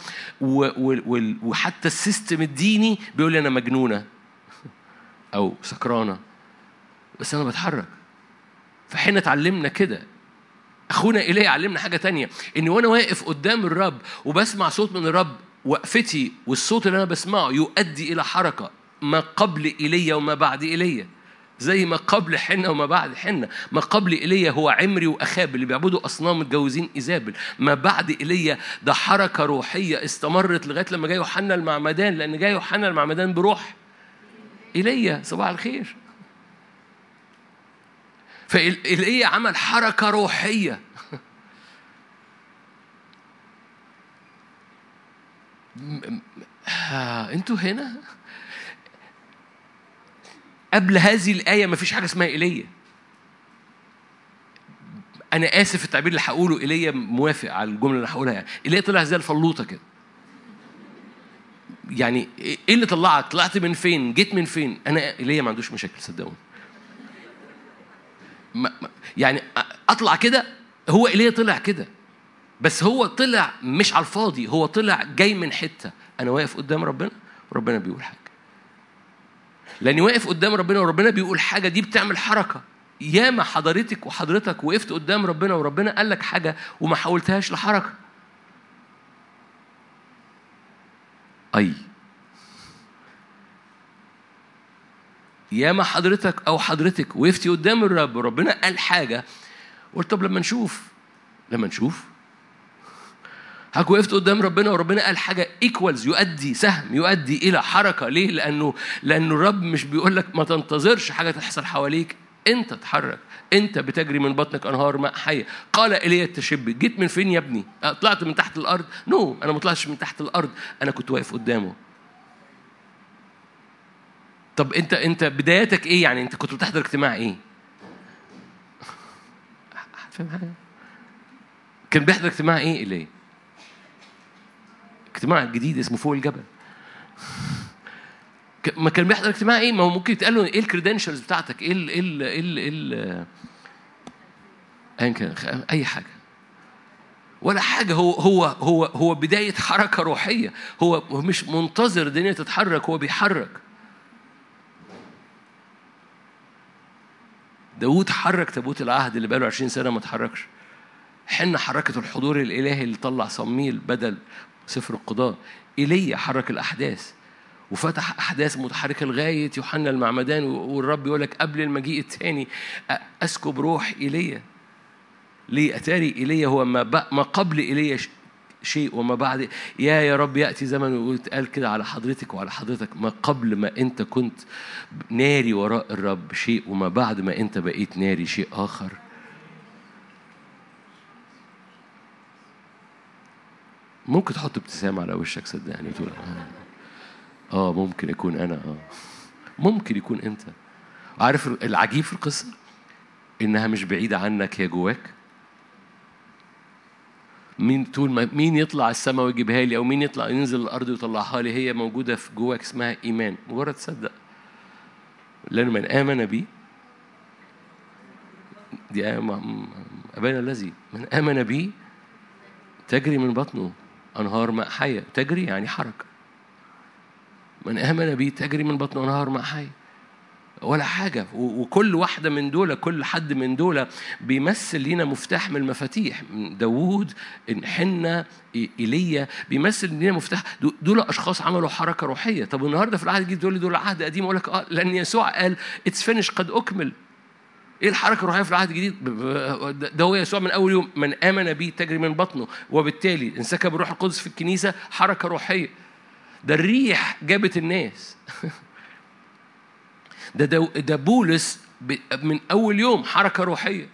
وحتى السيستم الديني بيقول لي انا مجنونه او سكرانه، بس انا بتحرك. فحين تعلمنا كده، أخونا إليه علمنا حاجة تانية، إن وأنا واقف قدام الرب وبسمع صوت من الرب، وقفتي والصوت اللي أنا بسمعه يؤدي إلى حركة ما قبل إليه وما بعد إليه، زي ما قبل حنة وما بعد حنة. ما قبل إليه هو عمري وأخاب اللي بيعبدوا أصنام متجوزين إيزابل، ما بعد إليه ده حركة روحية استمرت لغاية لما جاء يوحنا المعمدان، لأن جاء يوحنا المعمدان بروح إليه. صباح الخير. فإليه عمل حركة روحية. أنتوا هنا؟ قبل هذه الآية ما فيش حاجة اسمها إليه. أنا آسف التعبير اللي هقوله، إليه موافق على الجملة اللي هقولها. يعني إليه طلع زي الفلوطة كده، يعني إيه اللي طلعت من فين، جيت من فين؟ أنا إليه ما عندوش مشاكل، صدقوني. يعني أطلع كده، هو إليه طلع كده، بس هو طلع مش على الفاضي، هو طلع جاي من حتة. أنا واقف قدام ربنا وربنا بيقول حاجة، لأني واقف قدام ربنا وربنا بيقول حاجة، دي بتعمل حركة. ياما حضرتك وحضرتك وقفت قدام ربنا وربنا قال لك حاجة وما حولتهاش لحركة. أي يا ما حضرتك أو حضرتك وقفتي قدام الرب وربنا قال حاجة، قلت طب لما نشوف هاك. وقفت قدام ربنا وربنا قال حاجة equals، يؤدي سهم، يؤدي إلى حركة. ليه؟ لأنه الرب مش بيقول لك ما تنتظرش حاجة تحصل حواليك، أنت تتحرك، أنت بتجري من بطنك أنهار ماء حية. قال إلي التشبي، جيت من فين يا ابني؟ طلعت من تحت الأرض؟ نو، أنا ما طلعتش من تحت الأرض، أنا كنت واقف قدامه. طب انت بداياتك ايه؟ يعني انت كنت بتحضر اجتماع ايه؟ هتفهم حاجه؟ كان بيحضر اجتماع ايه إليه؟ اجتماع جديد اسمه فوق الجبل. ما كان بيحضر اجتماع ايه؟ ما هو ممكن يتقال له ايه الكريدنشلز بتاعتك، ايه اي حاجه ولا حاجة. هو بداية حركة روحية. هو مش منتظر الدنيا تتحرك، هو بيحرك. داود حرك تابوت العهد اللي بقاله 20 سنة ما تحركش. حنا حركة الحضور الإلهي اللي طلع صميل بدل سفر القضاء. إليه حرك الأحداث وفتح أحداث متحركة لغاية يوحنا المعمدان، والرب يقولك قبل المجيء الثاني أسكب روح إليه. ليه؟ أتاري إليه هو ما قبل إليه شيء وما بعد. يا رب يأتي زمن ويتقال كده على حضرتك وعلى حضرتك، ما قبل ما أنت كنت ناري وراء الرب شيء، وما بعد ما أنت بقيت ناري شيء آخر. ممكن تحط ابتسامة على وشك، صدقني، وتقول ممكن يكون أنا، ممكن يكون أنت. عارف العجيب في القصة؟ إنها مش بعيدة عنك، هي جواك. مين يطلع السماء ويجيبها لي، او مين يطلع ينزل الارض ويطلعها لي، هي موجوده في جواك، اسمها ايمان. مجرد تصدق، لان من امن بي، دي ابانا الذي، من امن بي تجري من بطنه انهار ماء حيه. تجري يعني حركه. من امن بي تجري من بطنه انهار ماء حيه. ولا حاجة. وكل واحدة من دولة، كل حد من دولة بيمثل لنا مفتاح من المفاتيح. داود، حنة، إيليا، بيمثل لنا مفتاح. دول أشخاص عملوا حركة روحية. طب النهاردة في العهد الجديد دول عهد قديم، أقولك لأن يسوع قال It's finished، قد أكمل. ايه الحركه الروحيه في العهد الجديد؟ ده هو يسوع من اول يوم، من امن به تجري من بطنه، وبالتالي انسكب الروح القدس في الكنيسه. حركه روحيه، ده الريح جابت الناس. ده بولس من اول يوم حركه روحيه.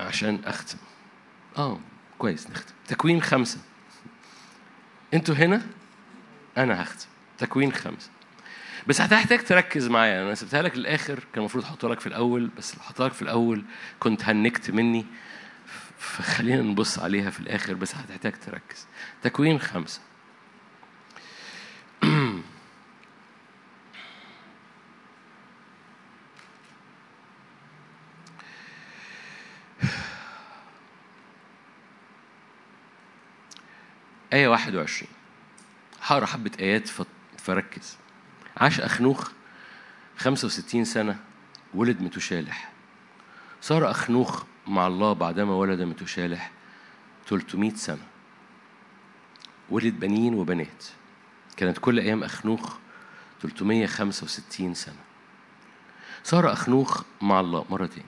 عشان اختم كويس نختم. تكوين 5، انتوا هنا انا هختم. تكوين 5 بس هتحتاج تركز معايا، انا سبتها لك للاخر، كان المفروض احطها لك في الاول، بس لو حطيتها لك في الاول كنت هنكت مني، فخلينا نبص عليها في الاخر، بس هتحتاج تركز. تكوين 5 آية 21، هقرا حبة آيات فركز. عاش أخنوخ 65 سنة ولد متشالح. صار أخنوخ مع الله بعدما ولد متشالح 300 سنة، ولد بنين وبنات. كانت كل أيام أخنوخ 365 سنة. صار أخنوخ مع الله مرتين.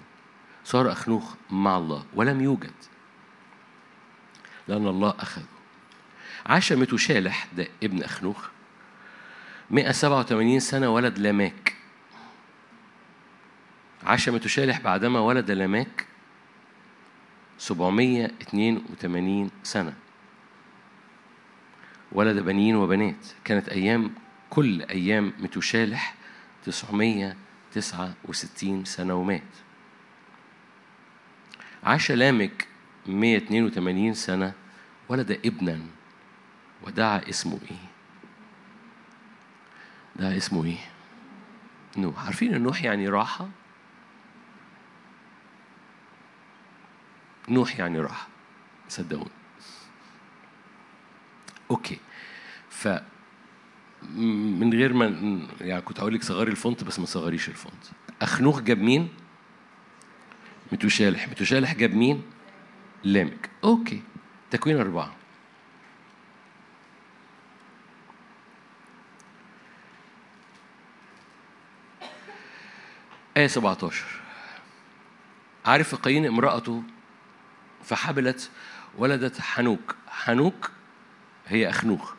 صار أخنوخ مع الله ولم يوجد، لأن الله أخذه. عاش متشالح، ده ابن أخنوخ، 187 سنة ولد لاماك. عاش متشالح بعدما ولد لاماك 782 سنة، ولد بنين وبنات. كانت أيام كل أيام متشالح 969 سنة ومات. عاش لامك 182 سنة، ولد ابنا ودعا اسمه ايه؟ ده اسمه ايه؟ نوح. عارفين ان نوح يعني راحه؟ نوح يعني راحه، صدقوني. اوكي، ف من غير ما يعني كنت هقول لك صغري الفونت، بس ما صغريش الفونت. اخنوخ جاب مين؟ متشالح. متشالح جاب مين؟ لامك. اوكي، تكوين 4. آية 17، عارف قايين امرأته فحبلت ولدت حنوك. حنوك هي أخنوخ.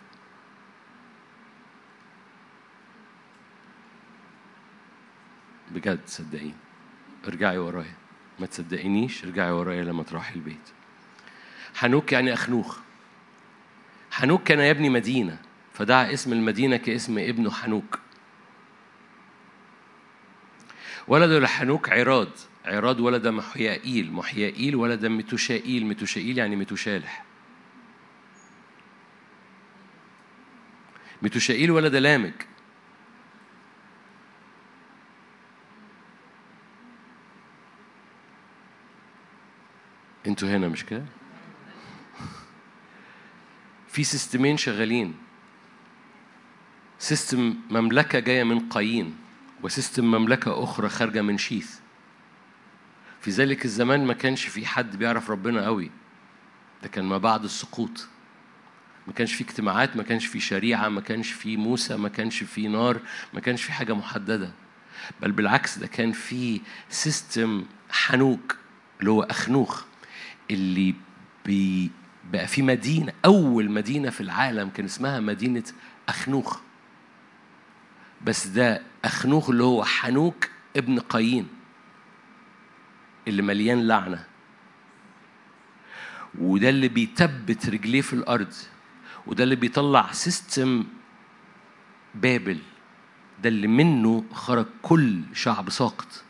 بجد صدقين، ارجعي ورايا، ما تصدقينيش، ارجعي ورايا لما تروحي البيت. حنوك يعني أخنوخ. حنوك كان يبني مدينة، فدعا اسم المدينة كاسم ابنه حنوك. ولد لحنوك عراد. عراد ولد محيائيل. محيائيل ولد متشائيل. متشائيل يعني متشالح. متشائيل ولد لامك. انتوا هنا مش كده؟ في سيستمين شغالين، سيستم مملكة جاية من قايين، وسيستم مملكة أخرى خارجة من شيث. في ذلك الزمان ما كانش في حد بيعرف ربنا قوي، ده كان ما بعد السقوط. ما كانش في اجتماعات، ما كانش في شريعة، ما كانش في موسى، ما كانش في نار، ما كانش في حاجة محددة، بل بالعكس ده كان في سيستم حنوك اللي هو أخنوخ، اللي بقى في مدينة. أول مدينة في العالم كان اسمها مدينة أخنوخ، بس ده أخنوخ اللي هو حنوك ابن قايين اللي مليان لعنة، وده اللي بيتبت رجليه في الأرض، وده اللي بيطلع سيستم بابل، ده اللي منه خرج كل شعب ساقط.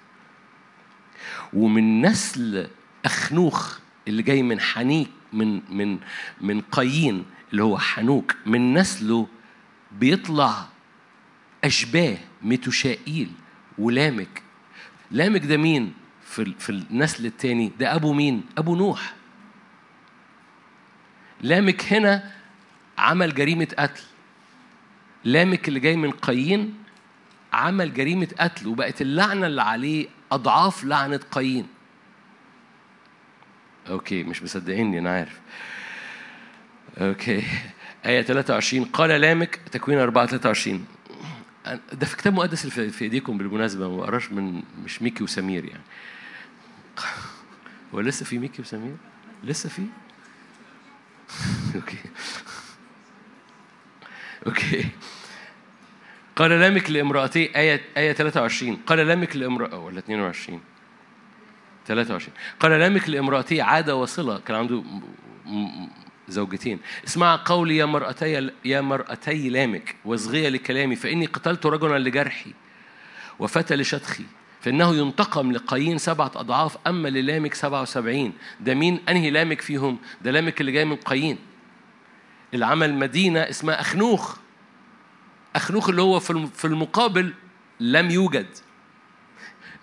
ومن نسل أخنوخ اللي جاي من حنيك من من من قايين اللي هو حنوك، من نسله بيطلع أشباه متشائيل ولامك. لامك ده مين في النسل الثاني؟ ده أبو مين؟ أبو نوح. لامك هنا عمل جريمة قتل. لامك اللي جاي من قايين عمل جريمة قتل، وبقت اللعنة اللي عليه أضعاف لعنة قايين. أوكي، مش مصدقيني أنا عارف. أوكي، آية 23، قال لامك. تكوين 4، 23، ده في كتاب مقدس اللي في ايديكم بالمناسبه، ما قراش من مش ميكي وسمير يعني. هو لسه في ميكي وسمير؟ لسه في؟ اوكي. قال لامك لامرأتي، آية 23، قال لامك لامرأة ولا 22 23، قال لامك لامرأتي عادة وصلة، كان عنده زوجتين، اسمع قولي يا مرأتي لامك واصغيا لكلامي، فإني قتلت رجلا لجرحي وفتى لشدخي، فإنه ينتقم لقايين 7 أضعاف، أما للامك 77. ده مين؟ أنهي لامك فيهم؟ ده لامك اللي جاي من قايين، اللي عمل مدينة اسمها أخنوخ اللي هو في المقابل لم يوجد.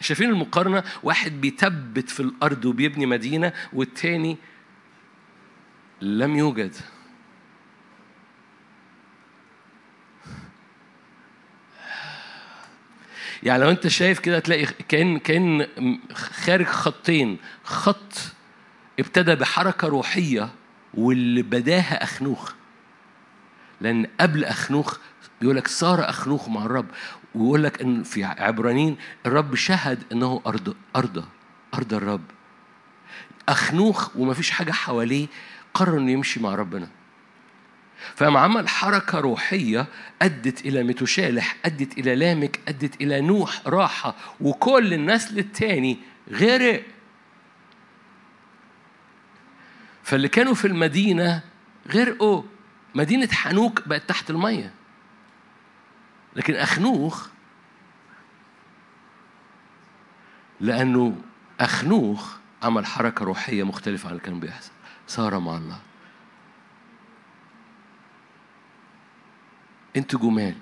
شايفين المقارنة؟ واحد بيتبت في الأرض وبيبني مدينة، والتاني لم يوجد. يعني لو أنت شايف كده تلاقي كأن خارج خطين، خط ابتدى بحركة روحية واللي بداها أخنوخ، لأن قبل أخنوخ يقولك صار أخنوخ مع الرب، ويقولك إن في عبرانيين الرب شهد إنه أرض الرب. أخنوخ وما فيش حاجة حواليه قرر إنه يمشي مع ربنا، فما عمل حركة روحية أدت إلى متشالح، أدت إلى لامك، أدت إلى نوح راحة، وكل النسل التاني غرق. فاللي كانوا في المدينة غرقوا، مدينة حنوك بقت تحت المية، لكن أخنوخ لأنه أخنوخ عمل حركة روحية مختلفة عن اللي كان بيحصل، صار مع الله. أنتوا جمال،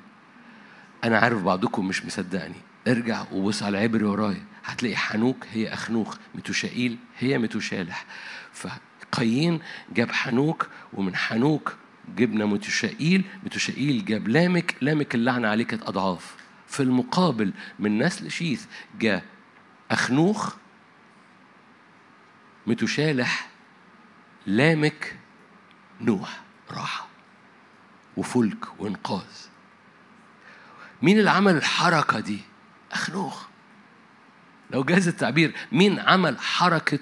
أنا عارف بعضكم مش مصدقني، ارجع وبص على عبري ورايا، هتلاقي حنوك هي أخنوخ، متوشائيل هي متوشالح، فقايين جاب حنوك، ومن حنوك جبنا متشائيل، متشائيل جاب لامك، لامك اللعنة عليك 3 أضعاف. في المقابل من نسل شيث جاء أخنوخ، متشالح، لامك، نوح راحة وفلك وإنقاذ. مين اللي عمل الحركة دي؟ أخنوخ، لو جاز التعبير. مين عمل حركة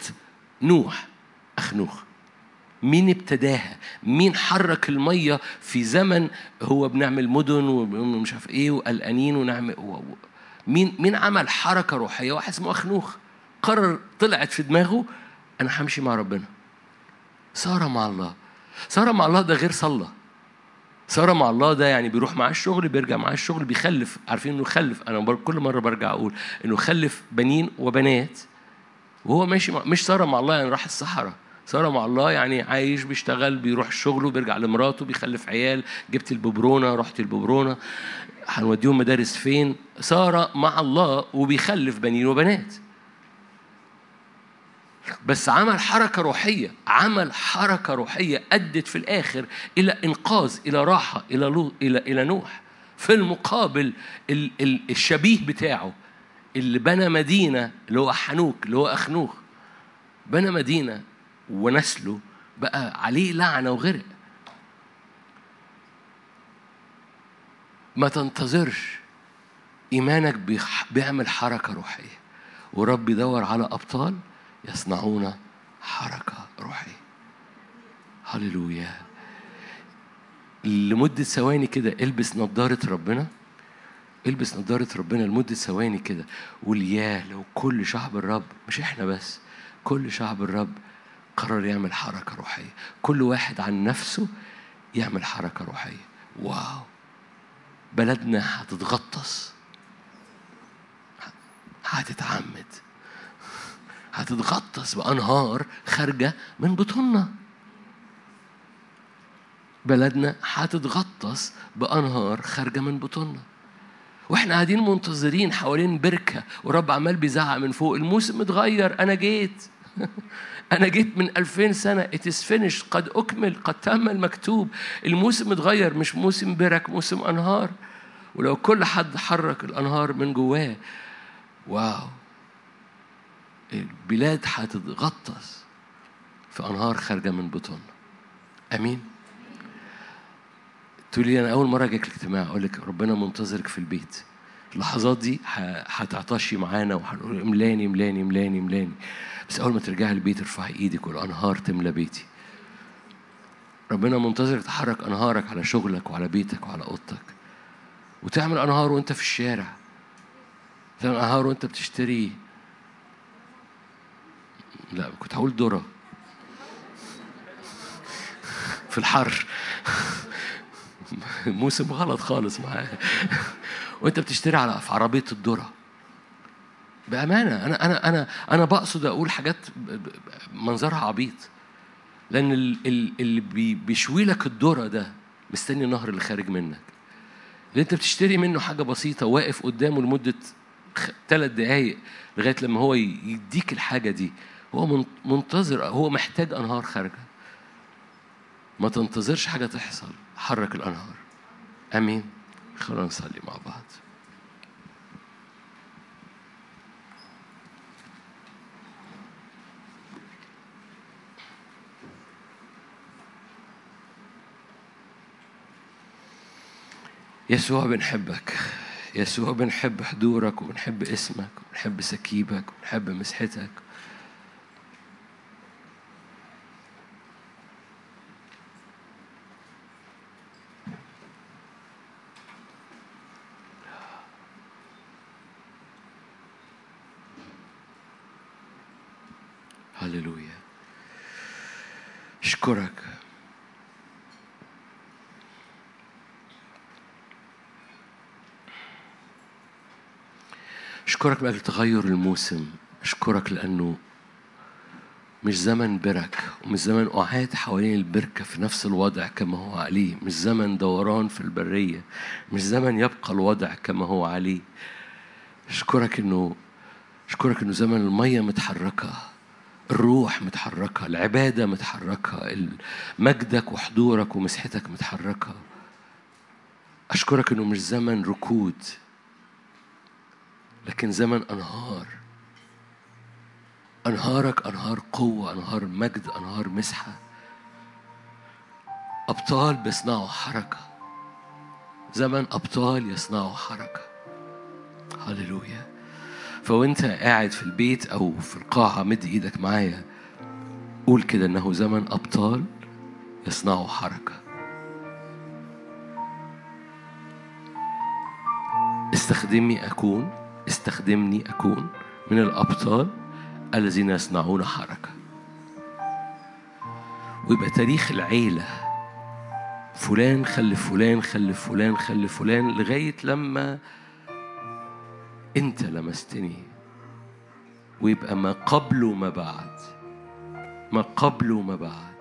نوح؟ أخنوخ. مين ابتداها؟ مين حرك المية في زمن هو بنعمل مدن ومش عارف ايه وقلقانين ونعمل مين عمل حركة روحية؟ واحد اسمه أخنوخ قرر، طلعت في دماغه أنا همشي مع ربنا، صار مع الله. صار مع الله ده غير صلى، صار مع الله ده يعني بيروح مع الشغل، بيرجع مع الشغل، بيخلف. عارفين إنه خلف، أنا كل مرة برجع أقول إنه خلف بنين وبنات وهو ماشي مش صار مع الله يعني راح الصحراء، صار مع الله يعني عايش، بيشتغل، بيروح شغله، بيرجع لمراته، بيخلف عيال، جبت الببرونة، رحت الببرونة، هنوديهم مدارس فين، صار مع الله وبيخلف بنين وبنات. بس عمل حركة روحية أدت في الآخر إلى إنقاذ، إلى راحة، إلى نوح. في المقابل الشبيه بتاعه اللي بنى مدينة، اللي هو حنوك، اللي هو أخنوخ، بنى مدينة ونسله بقى عليه لعنة وغرق. ما تنتظرش، إيمانك بيعمل حركة روحية، ورب يدور على أبطال يصنعون حركة روحية. هللويا. لمدة ثواني كده البس نظارة ربنا لمدة ثواني كده، والياه لو كل شعب الرب، مش احنا بس، كل شعب الرب قرر يعمل حركة روحية، كل واحد عن نفسه يعمل حركة روحية. واو، بلدنا هتتغطس، هتتعمد، هتتغطس بأنهار خارجة من بطننا. بلدنا هتتغطس بأنهار خارجة من بطننا، واحنا قاعدين منتظرين حوالين بركة، ورب عمال بيزعق من فوق، الموسم اتغير، أنا جيت من 2000 سنة، it is finished، قد أكمل، قد تم المكتوب. الموسم اتغير، مش موسم برك، موسم أنهار. ولو كل حد حرك الأنهار من جواه، واو، البلاد هتتغطس في أنهار خارجة من بطننا. أمين. تقولي أنا أول مرة جاك الاجتماع، أقول لك ربنا منتظرك في البيت. اللحظات دي هتعطشي معانا وهنقول املاني املاني املاني املاني، بس أول ما ترجعي البيت ارفعي إيدك والأنهار تملى بيتي. ربنا منتظرك تحرك أنهارك على شغلك وعلى بيتك وعلى أوضتك، وتعمل أنهار وأنت في الشارع، تعمل أنهار وأنت بتشتري، لا كنت هقول ذرة في الحر موسم غلط خالص معايا وانت بتشتري على في عربيه الذره. بامانه انا انا انا انا بقصد اقول حاجات منظرها عبيط، لان اللي بيشوي لك الذره ده مستني النهر اللي خارج منك، اللي انت بتشتري منه حاجه بسيطه واقف قدامه لمده 3 دقائق لغايه لما هو يديك الحاجه دي، هو منتظر، هو محتاج انهار خارجه. ما تنتظرش حاجة تحصل، حرك الأنهار. أمين. خلونا نصلي مع بعض. يسوع بنحبك، يسوع بنحب حضورك وبنحب اسمك وبنحب سكيبك وبنحب مسحتك. هللويا. أشكرك، أشكرك لأجل تغير الموسم، أشكرك لأنه مش زمن برك ومش زمن قعاد حوالين البركة في نفس الوضع كما هو عليه، مش زمن دوران في البرية، مش زمن يبقى الوضع كما هو عليه. أشكرك إنه زمن المية متحركة، الروح متحركة، العبادة متحركة، مجدك وحضورك ومسحتك متحركة. أشكرك إنه مش زمن ركود، لكن زمن أنهار. أنهارك أنهار قوة، أنهار مجد، أنهار مسحة، أبطال بيصنعوا حركة، زمن أبطال يصنعوا حركة. هللويا. فوانت قاعد في البيت أو في القاعة مد إيدك معايا قول كده، إنه زمن أبطال يصنعوا حركة. استخدمني أكون من الأبطال الذين يصنعون حركة، ويبقى تاريخ العيلة فلان خلف فلان خلف فلان خلف فلان لغاية لما أنت لمستني، ويبقى ما قبل وما بعد، ما قبل وما بعد.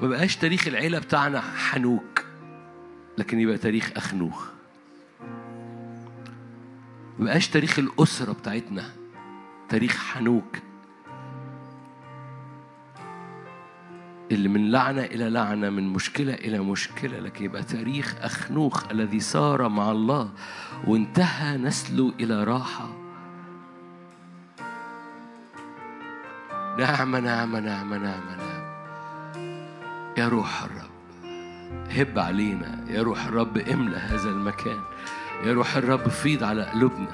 ما بقاش تاريخ العيلة بتاعنا حنوك، لكن يبقى تاريخ أخنوخ. ما بقاش تاريخ الأسرة بتاعتنا تاريخ حنوك، اللي من لعنة إلى لعنة، من مشكلة إلى مشكلة، لكن يبقى تاريخ أخنوخ الذي سار مع الله وانتهى نسله إلى راحة. نعم نعم نعم نعم نعم. يا روح الرب هب علينا، يا روح الرب املأ هذا المكان، يا روح الرب فيض على قلوبنا،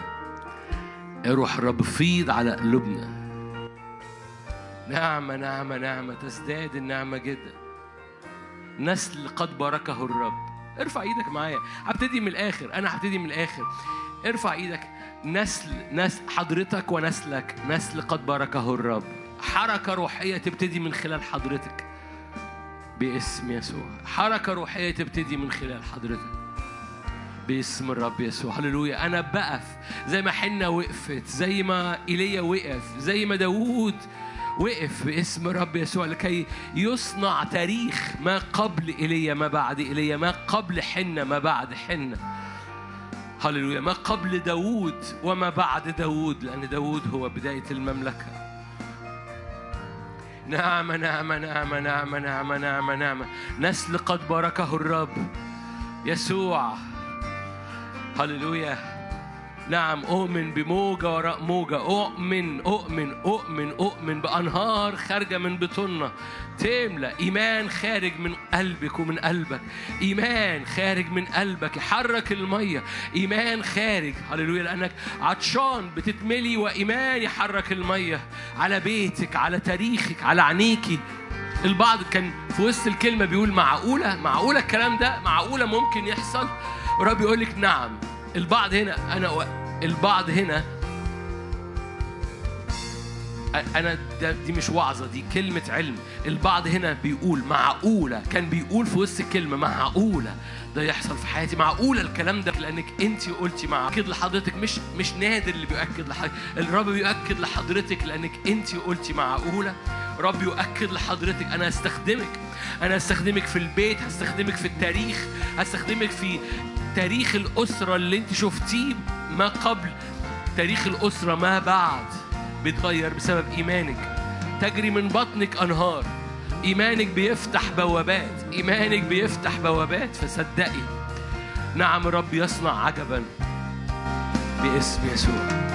يا روح الرب فيض على قلوبنا. نعمة نعمة نعمة، تزداد النعمة جدا، نسل قد باركه الرب. ارفع ايدك معايا، هبتدي من الآخر. ارفع ايدك. نسل حضرتك ونسلك، نسل قد باركه الرب. حركة روحية تبتدي من خلال حضرتك باسم يسوع، حركة روحية تبتدي من خلال حضرتك باسم الرب يسوع. هللويا. أنا بقف زي ما حنا وقفت، زي ما إيليا وقف، زي ما داود وقف باسم رب يسوع، لكي يصنع تاريخ ما قبل إليه ما بعد إليه، ما قبل حنة ما بعد حنة. هللويا. ما قبل داود وما بعد داود، لأن داود هو بداية المملكة. نعم نعم نعم نعم نعم نعم نعم. نسل قد باركه الرب يسوع. هللويا. نعم. أؤمن بموجة وراء موجة، أؤمن أؤمن أؤمن أؤمن بأنهار خارجة من بطننا تملأ إيمان خارج من قلبك ومن قلبك. إيمان خارج من قلبك يحرك المية. إيمان خارج، هللويا، لأنك عطشان بتتملي، وإيمان يحرك المية على بيتك، على تاريخك، على عينيكي. البعض كان في وسط الكلمة بيقول معقولة؟ معقولة الكلام ده؟ معقولة ممكن يحصل؟ رب يقولك نعم. البعض هنا دي مش وعظة، دي كلمة علم. البعض هنا بيقول معقولة، كان بيقول في وسط الكلمة معقولة ده يحصل في حياتي، معقولة الكلام ده، لأنك أنت قلتي معقولة لحضرتك. مش نادر اللي بيؤكد لحضرتك، الرب بيؤكد لحضرتك لأنك أنت قلتي معقولة. رب يؤكد لحضرتك أنا هستخدمك، أنا هستخدمك في البيت، هستخدمك في التاريخ، هستخدمك في تاريخ الأسرة اللي أنت شفتيه ما قبل، تاريخ الأسرة ما بعد بيتغير بسبب إيمانك. تجري من بطنك أنهار. إيمانك بيفتح بوابات، إيمانك بيفتح بوابات، فصدقي. نعم الرب يصنع عجبا باسم يسوع.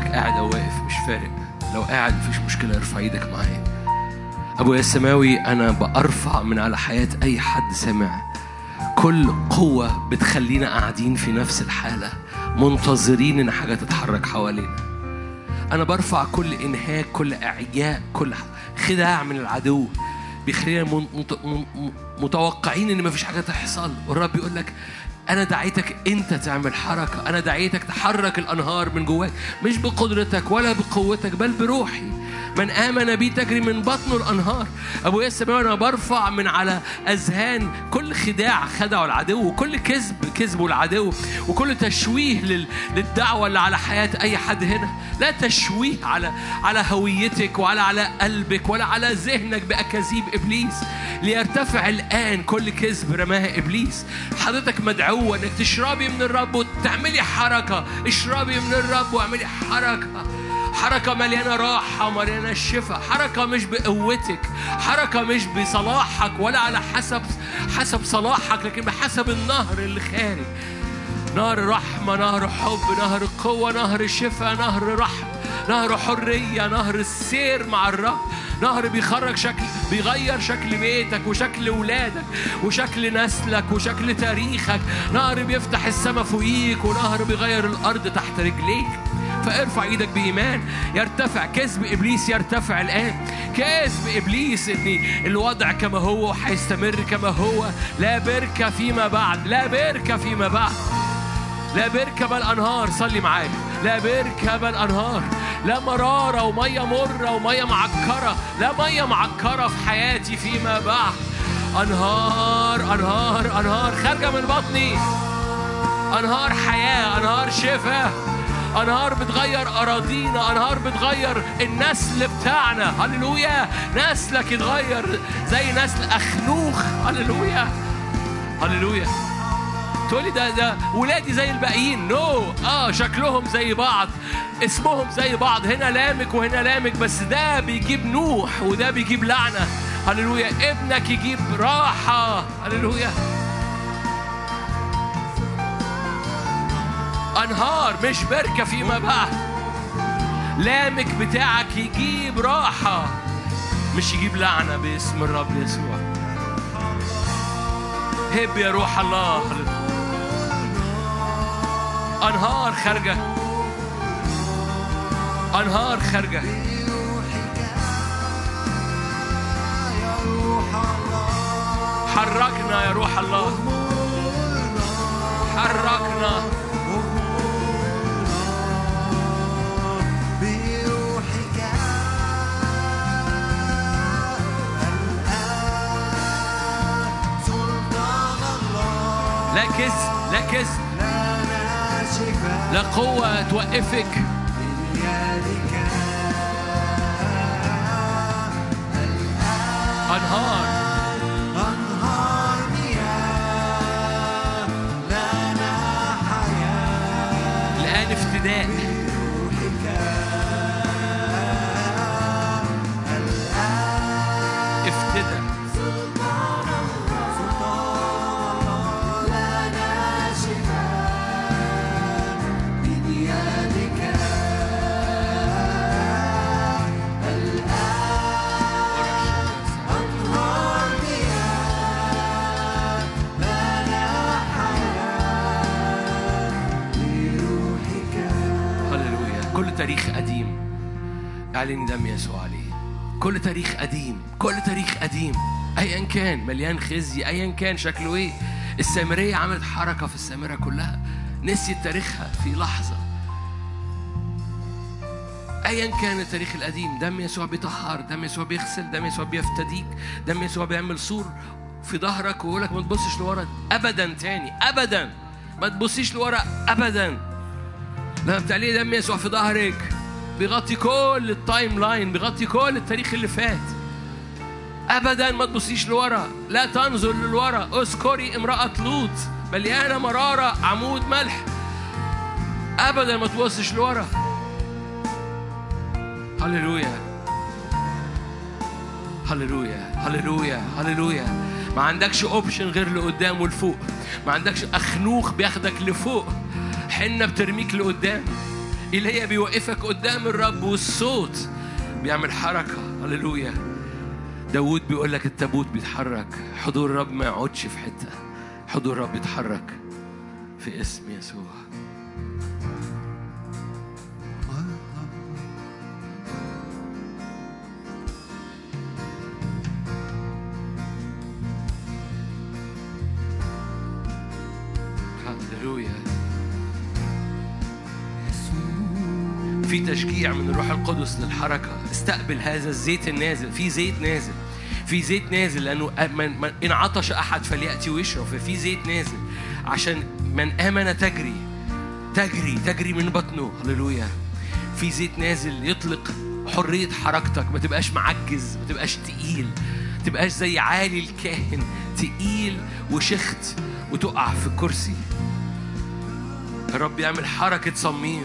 لك قاعد او واقف مش فارق، لو قاعد مفيش مشكله، ارفع ايدك معايا. ابويا السماوي انا بارفع من على حياه اي حد سامع كل قوه بتخلينا قاعدين في نفس الحاله منتظرين ان حاجه تتحرك حوالينا. انا برفع كل انهاك، كل اعياء، كل خداع من العدو بيخلينا متوقعين ان مفيش حاجه تحصل، والرب يقول لك أنا دعيتك أنت تعمل حركة، أنا دعيتك تحرك الأنهار من جواك، مش بقدرتك ولا بقوتك بل بروحي، من آمن بي تجري من بطنه الأنهار. أبويا السماوي أنا برفع من على أذهان كل خداع خدعه العدو، وكل كذب كذبه العدو، وكل تشويه للدعوة اللي على حياة أي حد هنا. لا تشويه على هويتك ولا على قلبك ولا على ذهنك بأكاذيب إبليس. ليرتفع الآن كل كذب رماها إبليس. حضرتك مدعو انك تشربي من الرب وتعملي حركه. اشربي من الرب واعملي حركه مليانه راحه، مليانه شفاء، حركه مش بقوتك، حركه مش بصلاحك ولا على حسب صلاحك، لكن بحسب النهر اللي خارج، نهر رحمه، نهر حب، نهر قوه، نهر شفاء، نهر رحمه، نهر حريه، نهر السير مع الرب، نهر بيغير شكل بيتك وشكل أولادك وشكل نسلك وشكل تاريخك، نهر بيفتح السماء فوقيك ونهر بيغير الأرض تحت رجليك. فارفع ايدك بإيمان. يرتفع كذب إبليس، يرتفع الآن كذب إبليس إن الوضع كما هو وحيستمر كما هو، لا بركة فيما بعد، لا بركة فيما بعد، لا بركة بل أنهار. صلي معايا، لا بركة بل أنهار، لا مرارة ومية مرة ومية معكرة، لا مية معكرة في حياتي فيما بعد. أنهار أنهار أنهار خارجة من بطني، أنهار حياة، أنهار شفاء، أنهار بتغير أراضينا، أنهار بتغير النسل بتاعنا. هللويا، نسلك يتغير زي نسل أخنوخ. هللويا هللويا. تقولي ده ولادي زي الباقيين؟ نو no. شكلهم زي بعض، اسمهم زي بعض، هنا لامك وهنا لامك، بس ده بيجيب نوح وده بيجيب لعنة. هللويا، ابنك يجيب راحة. هللويا، انهار مش بركة فيما بعد. لامك بتاعك يجيب راحة مش يجيب لعنة باسم الرب يسوع. هب يا روح الله. أنهار خارجة، أنهار خارجة. حركنا يا روح الله، حركنا لا كذب، لا كذب، لا قوة توقفك. أنهار أنهار مياه لنا حياة. الآن افتداء، افتداء، تاريخ قديم اعلن دم يسوع عليه. كل تاريخ قديم، كل تاريخ قديم ايا كان، مليان خزي ايا كان شكله ايه. السامريه عملت حركه في السامره كلها، نسيت تاريخها في لحظه. ايا كان التاريخ القديم، دم يسوع بيطهر، دم يسوع بيغسل، دم يسوع بيفتديك، دم يسوع بيعمل سور في ظهرك ويقول لك ما تبصش لورا ابدا تاني، ابدا ما تبصيش لورا ابدا. لما بتعليه دم يسوع في ظهرك بيغطي كل التايم لاين، بيغطي كل التاريخ اللي فات. ابدا ما تبصيش لورا، لا تنظر لورا. اذكري امرأة لوط مليانه مراره، عمود ملح، ابدا ما تبصش لورا. هللويا هللويا هللويا هللويا. ما عندكش اوبشن غير لقدام ولفوق، ما عندكش. اخنوخ بياخدك لفوق، حنة بترميك لقدام، إيليا بيوقفك قدام الرب والصوت بيعمل حركة. هللويا. داود بيقولك التابوت بيتحرك. حضور الرب ما يقعدش في حتة، حضور الرب بيتحرك في اسم يسوع. في تشجيع من الروح القدس للحركة. استقبل هذا الزيت النازل. في زيت نازل، في زيت نازل، لأنه إن عطش أحد فليأتي ويشرب. ففي زيت نازل عشان من آمن تجري تجري تجري من بطنه. هللويا. في زيت نازل يطلق حرية حركتك، ما تبقاش معجز، ما تبقاش تقيل، ما تبقاش زي عالي الكاهن تقيل وشخت وتقع في الكرسي. الرب يعمل حركة صميم.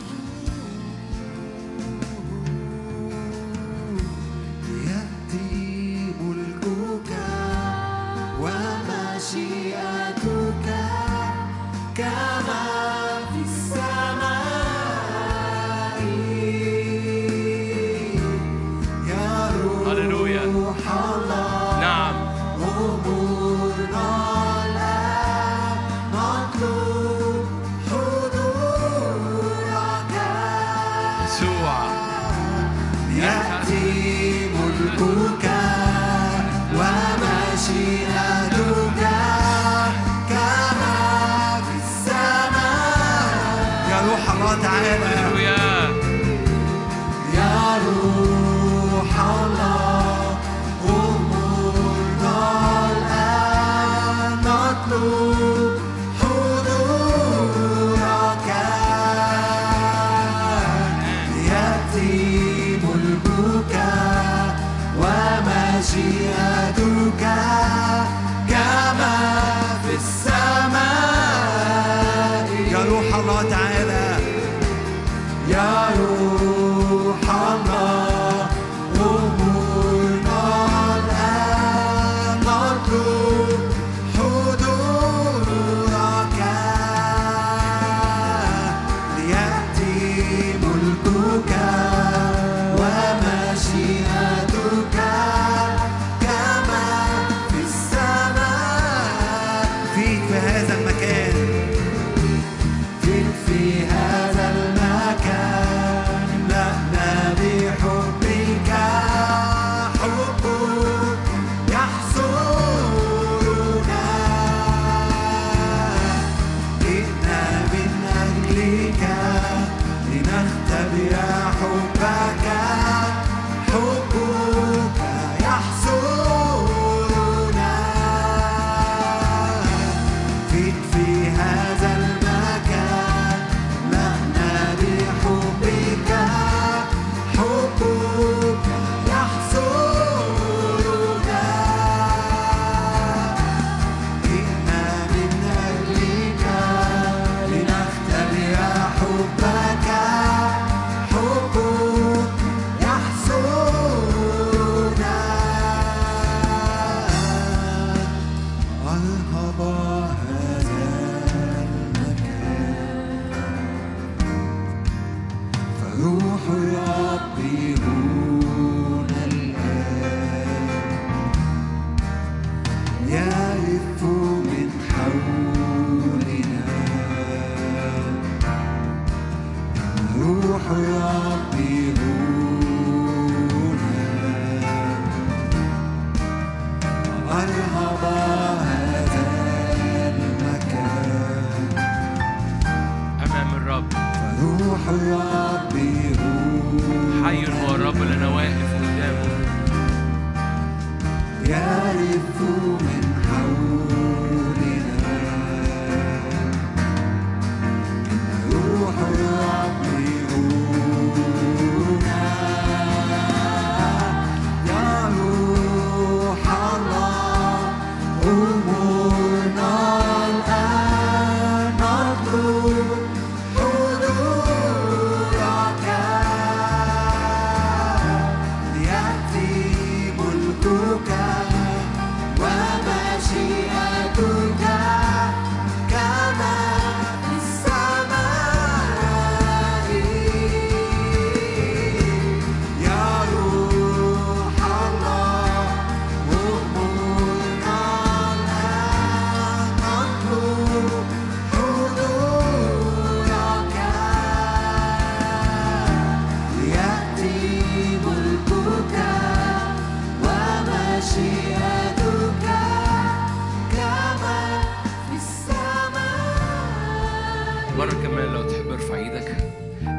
مرة كمان لو تحب ارفع ايدك.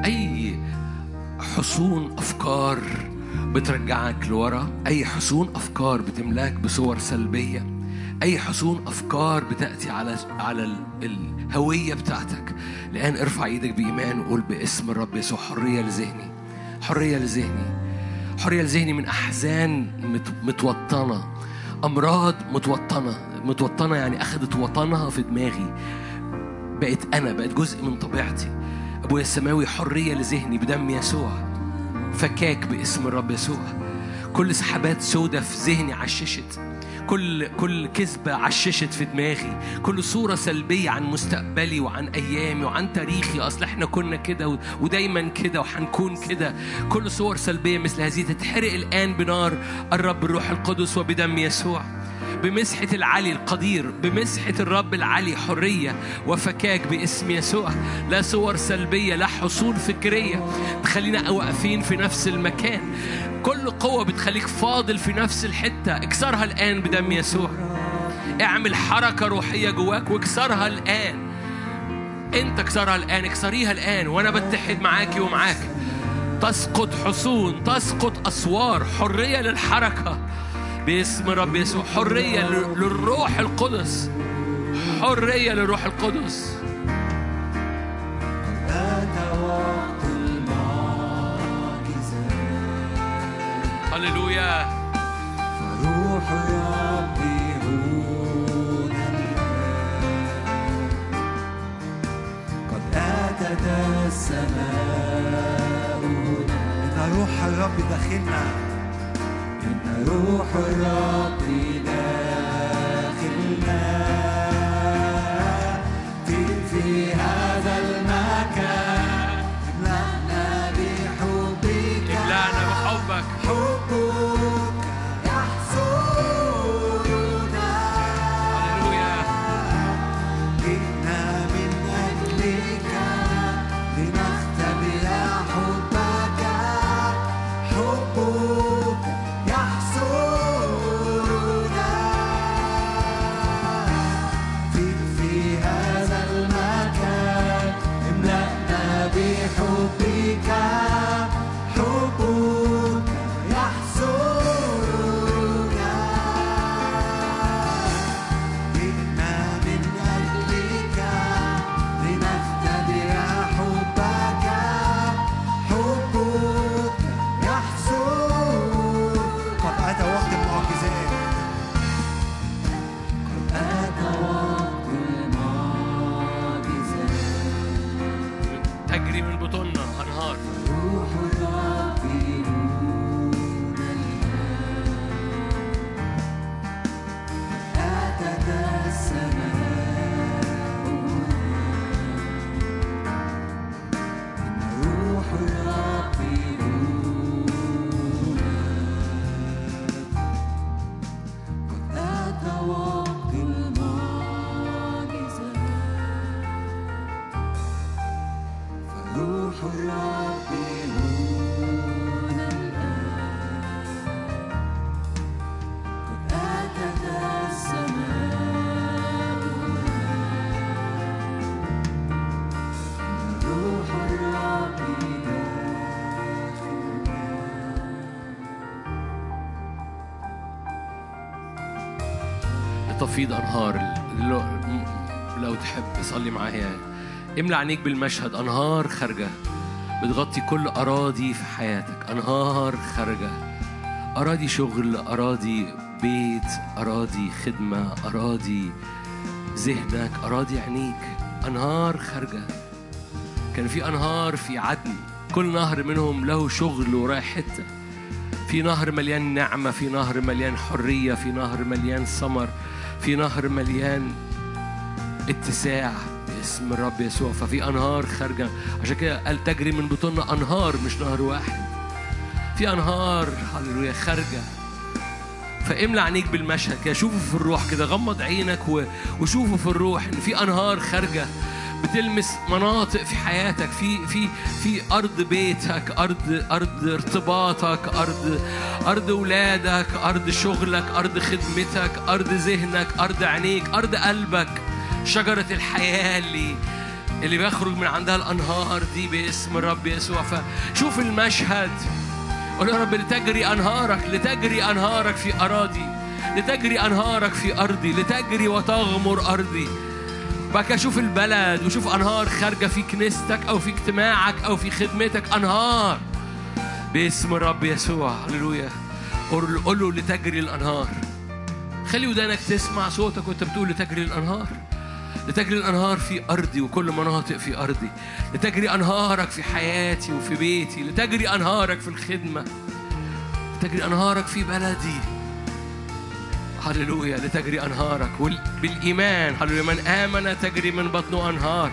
اي حصون افكار بترجعك لورا، اي حصون افكار بتملاك بصور سلبية، اي حصون افكار بتاتي على الهوية بتاعتك، الان ارفع ايدك بايمان وقول باسم الرب يسوع حرية لذهني، حرية لذهني، حرية لذهني من احزان متوطنة، امراض متوطنة يعني اخذت وطنها في دماغي، بقيت جزء من طبيعتي. أبويا السماوي حرية لذهني بدم يسوع، فكاك باسم الرب يسوع. كل سحابات سودة في ذهني عششت، كل كذبة عششت في دماغي، كل صورة سلبية عن مستقبلي وعن أيامي وعن تاريخي، أصل إحنا كنا كده ودايما كده وحنكون كده، كل صور سلبية مثل هذه تتحرق الآن بنار الرب الروح القدس وبدم يسوع، بمسحة العلي القدير، بمسحة الرب العلي، حرية وفكاك باسم يسوع. لا صور سلبية، لا حصول فكرية تخلينا واقفين في نفس المكان، كل قوة بتخليك فاضل في نفس الحتة اكسرها الآن بدم يسوع. اعمل حركة روحية جواك واكسرها الآن، انت اكسرها الآن، اكسريها الآن، وانا بتحد معاكي ومعاك. تسقط حصون، تسقط أسوار، حرية للحركة باسم رب يسوع، حرية للروح القدس، حرية للروح القدس. هللويا. فروح ربي هنا قد أتت السماء هنا. إن روح الرب داخلنا، روح الرب داخلنا، في هذا المكان املأنا بحبك، املأنا بحبك، حبك يحصرنا. هللويا. جئنا من أجلك لنختبر حبك، حبك تفيض أنهار. لو تحب صلي معايا، املأ عينيك بالمشهد، أنهار خارجة بتغطي كل أراضي في حياتك، أنهار خارجة، أراضي شغل، أراضي بيت، أراضي خدمة، أراضي ذهنك، أراضي عينيك، أنهار خارجة. كان في أنهار في عدن كل نهر منهم له شغل ورايح حتة، في نهر مليان نعمة، في نهر مليان حرية، في نهر مليان ثمر، في نهر مليان اتساع باسم الرب يسوع. ففي أنهار خارجة، عشان كده قال تجري من بطننا أنهار، مش نهر واحد، في أنهار هللويا خارجة. فاملأ عينيك بالمشهد كده، شوفوا في الروح كده، غمض عينك وشوفوا في الروح إن في أنهار خارجة بتلمس مناطق في حياتك، في في في أرض بيتك، أرض ارتباطك، أرض ولادك، أرض شغلك، أرض خدمتك، أرض ذهنك، أرض عينيك، أرض قلبك. شجرة الحياة اللي بيخرج من عندها الأنهار دي باسم الرب يسوع. فشوف المشهد، قول يا رب لتجري أنهارك، لتجري أنهارك في أراضي، لتجري أنهارك في أرضي، لتجري وتغمر أرضي. بقى كده شوف البلد وشوف أنهار خارجة في كنيستك أو في اجتماعك أو في خدمتك، أنهار باسم الرب يسوع. هللويا. قول له لتجري الأنهار. خلي ودانك تسمع صوتك وأنت بتقول لتجري الأنهار، لتجري الأنهار في أرضي وكل مناطق في أرضي، لتجري أنهارك في حياتي وفي بيتي، لتجري أنهارك في الخدمة، لتجري أنهارك في بلدي. هللويا. لتجري أنهارك بالإيمان. هللويا. من آمن تجري من بطنه أنهار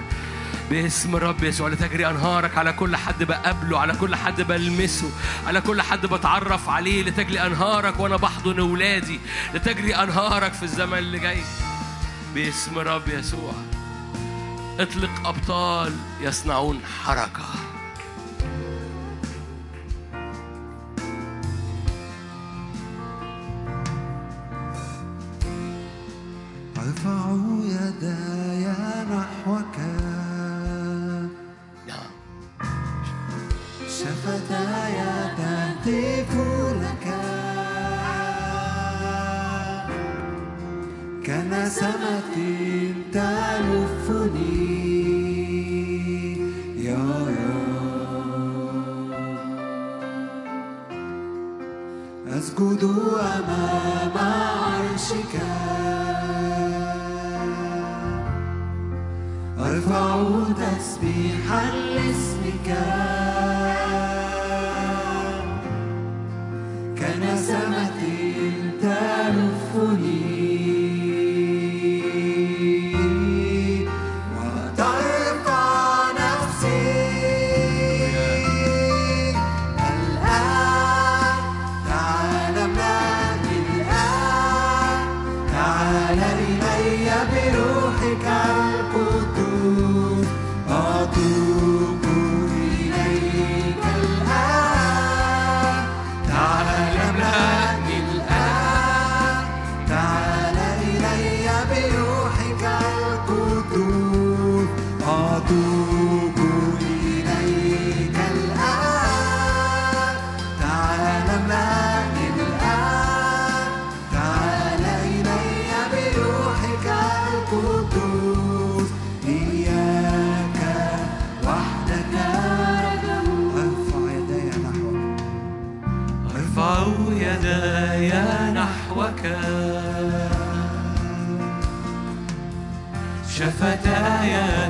باسم الرب يسوع. لتجري أنهارك على كل حد بقابله، على كل حد بلمسه، على كل حد بتعرف عليه. لتجري أنهارك وأنا بحضن أولادي، لتجري أنهارك في الزمن اللي جاي باسم الرب يسوع. اطلق أبطال يصنعون حركة. أرفع يداي نحوك، شفتاي تهتف لك، كنسمة تلفني يا رب. أسجد أمام عرشك، أرفع تسبيحا لاسمك، كنسمة تلفني شفتاي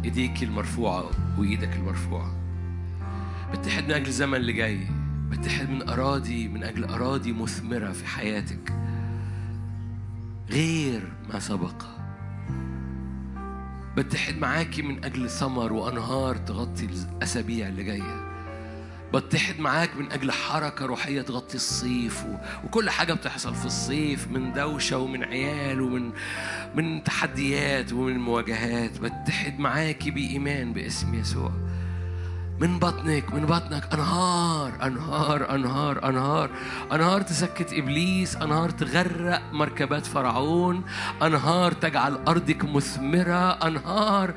ايديك المرفوعة وايدك المرفوعة. بتحد من أجل الزمن اللي جاي، بتحد من أجل أراضي مثمرة في حياتك غير ما سبق. بتحد معاكي من أجل ثمر وأنهار تغطي الأسابيع اللي جاية. بتحد معاك من أجل حركة روحية تغطي الصيف وكل حاجة بتحصل في الصيف من دوشة ومن عيال ومن تحديات ومن مواجهات. بتحد معاك بإيمان باسم يسوع. من بطنك أنهار تسكت إبليس، أنهار تغرق مركبات فرعون، أنهار تجعل أرضك مثمرة، أنهار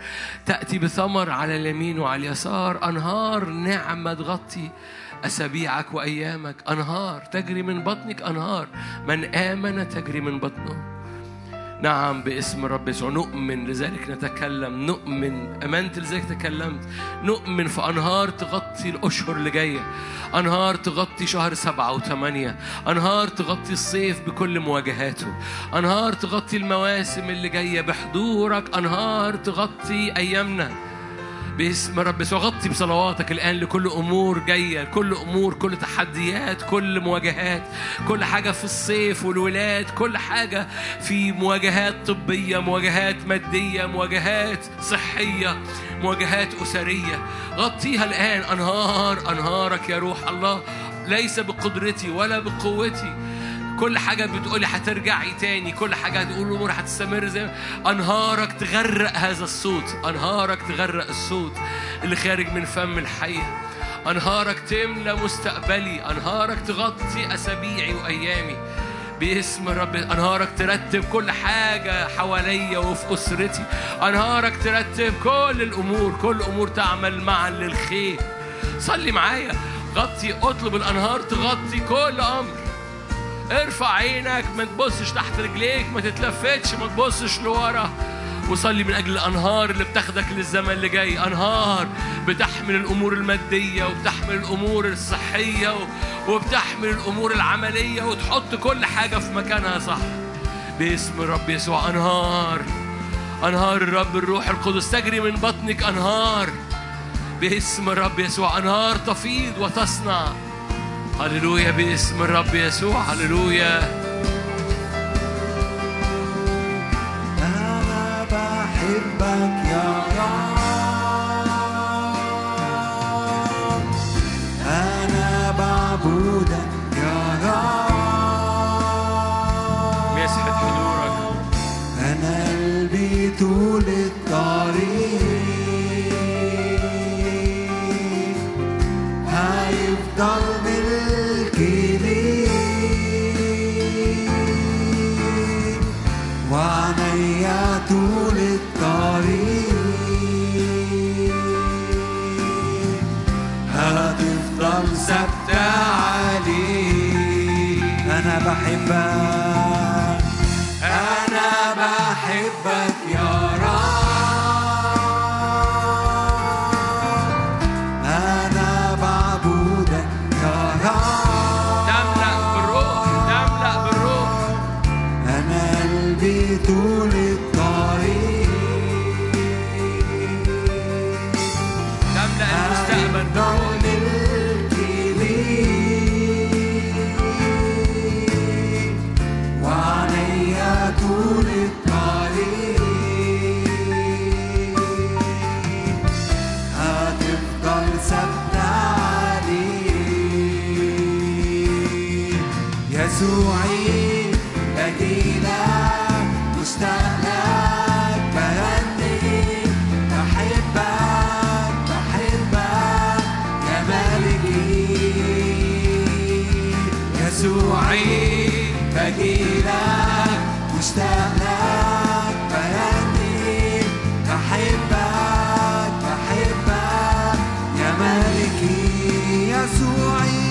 تأتي بثمر على اليمين وعلى اليسار، أنهار نعمة تغطي أسابيعك وأيامك، أنهار تجري من بطنك، أنهار من آمن تجري من بطنه. نعم باسم الرب يسوع نؤمن لذلك نتكلم، نؤمن أمنت لذلك تكلمت، نؤمن في أنهار تغطي الأشهر اللي جاية، أنهار تغطي شهر 7 و8، أنهار تغطي الصيف بكل مواجهاته، أنهار تغطي المواسم اللي جاية بحضورك، أنهار تغطي أيامنا باسم الرب يسوع. غطي بصلواتك الآن لكل أمور جاية، كل أمور، كل تحديات، كل مواجهات، كل حاجة في الصيف والولاد، كل حاجة في مواجهات طبية، مواجهات مادية، مواجهات صحية، مواجهات أسرية. غطيها الآن. أنهارك يا روح الله، ليس بقدرتي ولا بقوتي. كل حاجة بتقولي هترجعي تاني، كل حاجة هتقول أمور هتستمر زي أنهارك تغرق هذا الصوت، أنهارك تغرق الصوت اللي خارج من فم الحية، أنهارك تملى مستقبلي، أنهارك تغطي أسابيعي وأيامي باسم الرب. أنهارك ترتب كل حاجة حواليا وفي أسرتي، أنهارك ترتب كل الأمور، كل أمور تعمل معا للخير. صلي معايا، غطي، أطلب الأنهار تغطي كل أمر. ارفع عينك، ما تبصش تحت رجليك، ما تتلفتش، ما تبصش لورا، وصلي من أجل الأنهار اللي بتاخدك للزمن اللي جاي. أنهار بتحمل الأمور المادية وبتحمل الأمور الصحية وبتحمل الأمور العملية وتحط كل حاجة في مكانها صح باسم الرب يسوع. أنهار، أنهار الرب الروح القدس تجري من بطنك، أنهار باسم الرب يسوع، أنهار تفيض وتصنع. هللويا باسم الرب يسوع، هللويا. بحبك يا رب، أنا بعبدك يا رب، مسحة حضورك، أنا قلبي طول الطريق هيفضل ملكي ليك، وعينيا طول هتفضل ثابتة عليك. أنا بحبك، أنا بحبك يا رب، أنا بعبدك يا رب. تملأ بالروح، تملأ بالروح، أنا قلبي طول الطريق. ضل الكبير وعليا طول الطريق هتفضل ثابتة عليك. يسوعي أجيلك مشتاق لك، بهنيك، بحبك يسوعي، بجيلك مشتاق لك، بهنيك، بحبك، بحبك يا مالكي. يسوعي،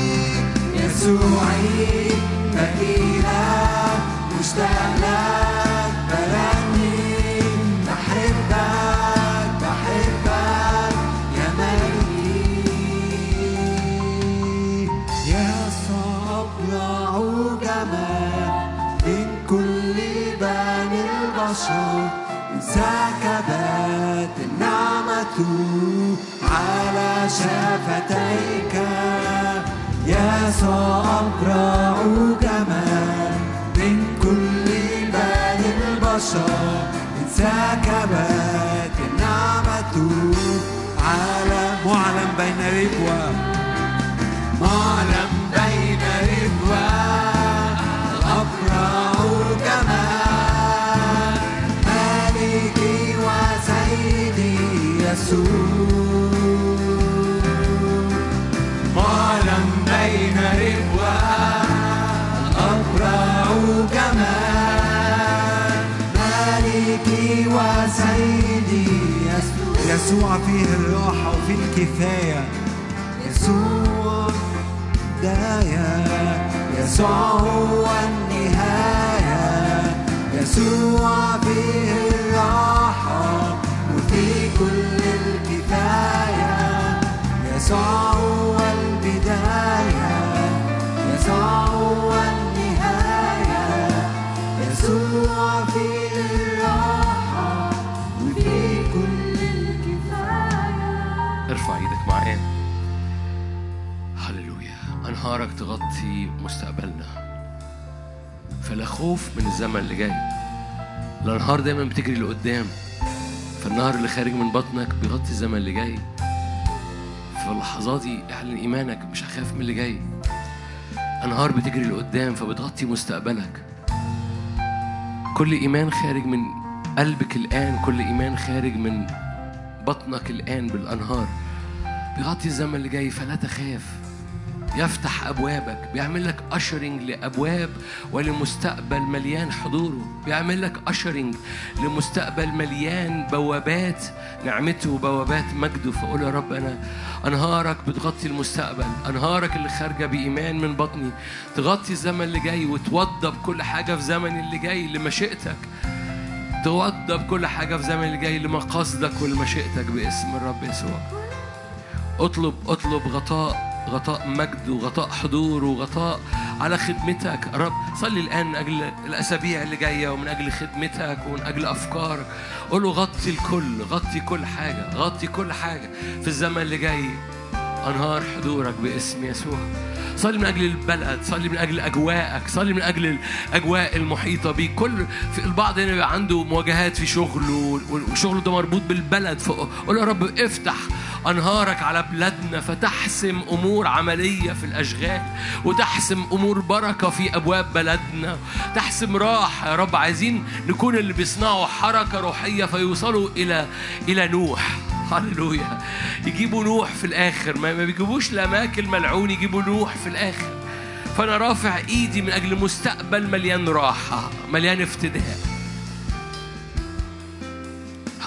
يسوعي بجيلك مشتاق لك، بهنيك، بحبك، بحبك يا مالكي. يا أطلع جمال من كل بني البشر، إنساك بات النعمة على شفتيك. يا سأبرع جمال من كل بني البشر، إنساك بات النعمة على معلم بين رجوة، معلم بين رجوان. أبرع جمال مالكي وسيدي يسوع، معلم بين رجوان. أبرع جمال مالكي وسيدي يسوع، يسوع فيه الراحة وفيه الكفاية. يسوع بداية، يسوع هو النهاية، يسوع فيه الراحة وفي كل الكفاية، يسوع هو البداية، يسوع هو النهاية، يسوع فيه الراحة وفي كل الكفاية. ارفع ايدك معايا. أنهارك تغطي مستقبلنا، فلا خوف من الزمن اللي جاي. الأنهار دايما بتجري لقدام، فالنهر اللي خارج من بطنك بيغطي الزمن اللي جاي. في اللحظات دي اعلن إيمانك، مش هخاف من اللي جاي. أنهار بتجري لقدام فبتغطي مستقبلك. كل إيمان خارج من قلبك الآن، كل إيمان خارج من بطنك الآن بالأنهار بيغطي الزمن اللي جاي، فلا تخاف. يفتح أبوابك، بيعمل لك أشرنج لأبواب ولمستقبل مليان حضوره، بيعمل لك أشرنج لمستقبل مليان بوابات نعمته وبوابات مجده. فقول يا رب أنا أنهارك بتغطي المستقبل، أنهارك اللي خارجة بإيمان من بطني تغطي الزمن اللي جاي وتوضب كل حاجة في زمن اللي جاي لمشيئتك، توضب كل حاجة في زمن اللي جاي لمقاصدك ولمشيئتك باسم الرب يسوع. اطلب غطاء مجد وغطاء حضور وغطاء على خدمتك. رب صلي الآن من أجل الأسابيع اللي جاية ومن أجل خدمتك ومن أجل أفكارك، قوله غطي الكل، غطي كل حاجة، غطي كل حاجة في الزمن اللي جاي. أنهار حضورك باسم يسوع. صلي من أجل البلد، صلي من أجل أجواءك، صلي من أجل الأجواء المحيطة بيك. في البعض هنا بيبقى عنده مواجهات في شغله وشغله ده مربوط بالبلد، فقول يا رب افتح أنهارك على بلدنا فتحسم أمور عملية في الأشغال وتحسم أمور بركة في أبواب بلدنا، تحسم راحة. يا رب عايزين نكون اللي بيصنعوا حركة روحية فيوصلوا إلى نوح. هللويا، يجيبوا نوح في الآخر، ما بيجيبوش لأماكن ملعون، يجيبوا نوح في الآخر. فأنا رافع إيدي من أجل مستقبل مليان راحة، مليان افتداء.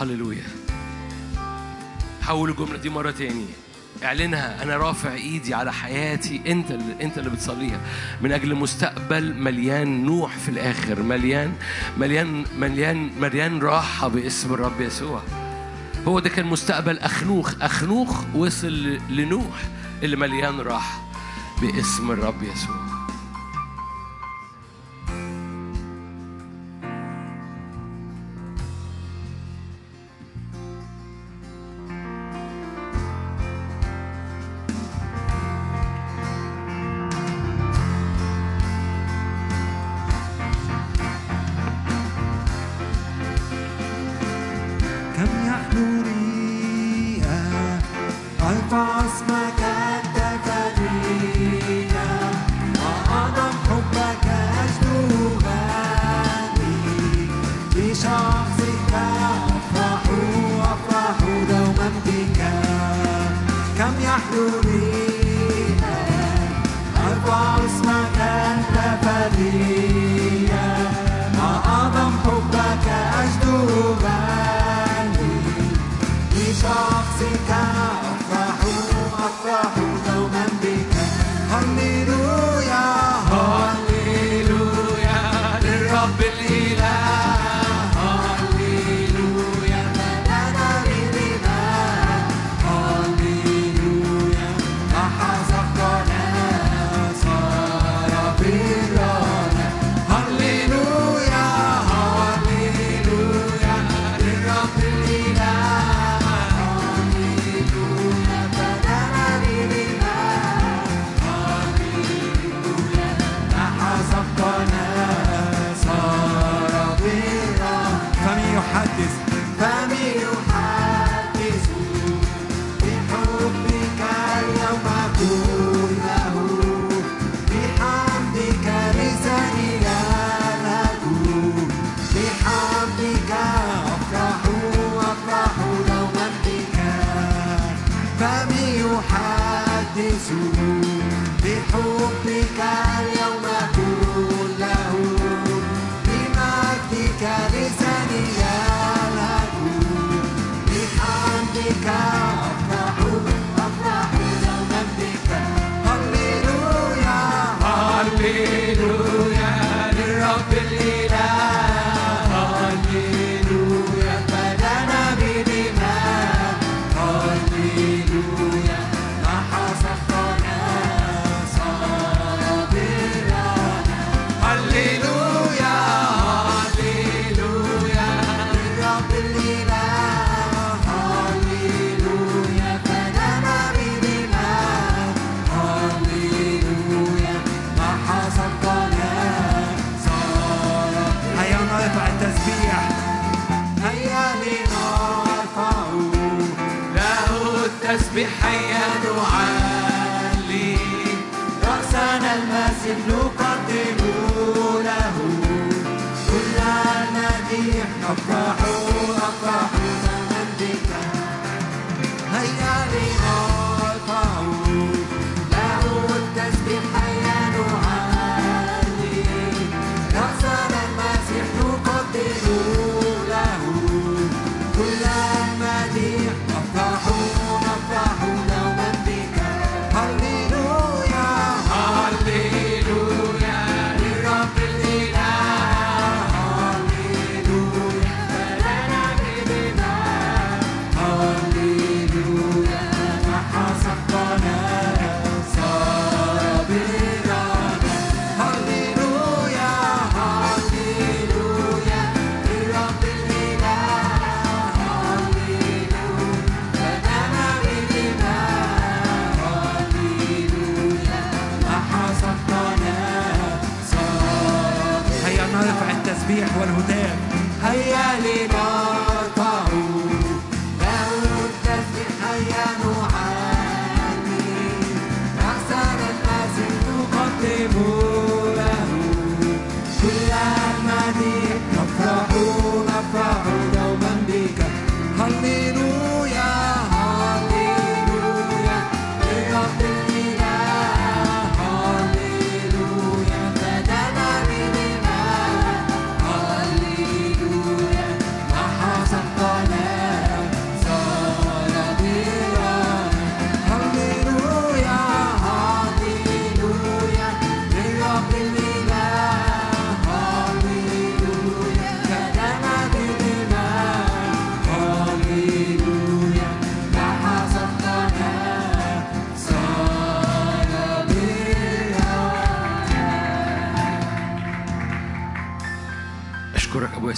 هللويا، حول الجملة دي مرة تاني، اعلنها. أنا رافع إيدي على حياتي، أنت اللي بتصليها، من أجل مستقبل مليان نوح في الآخر، مليان مليان مليان مليان راحة باسم الرب يسوع. هو ده كان مستقبل أخنوخ وصل لنوح اللي مليان راحة باسم الرب يسوع.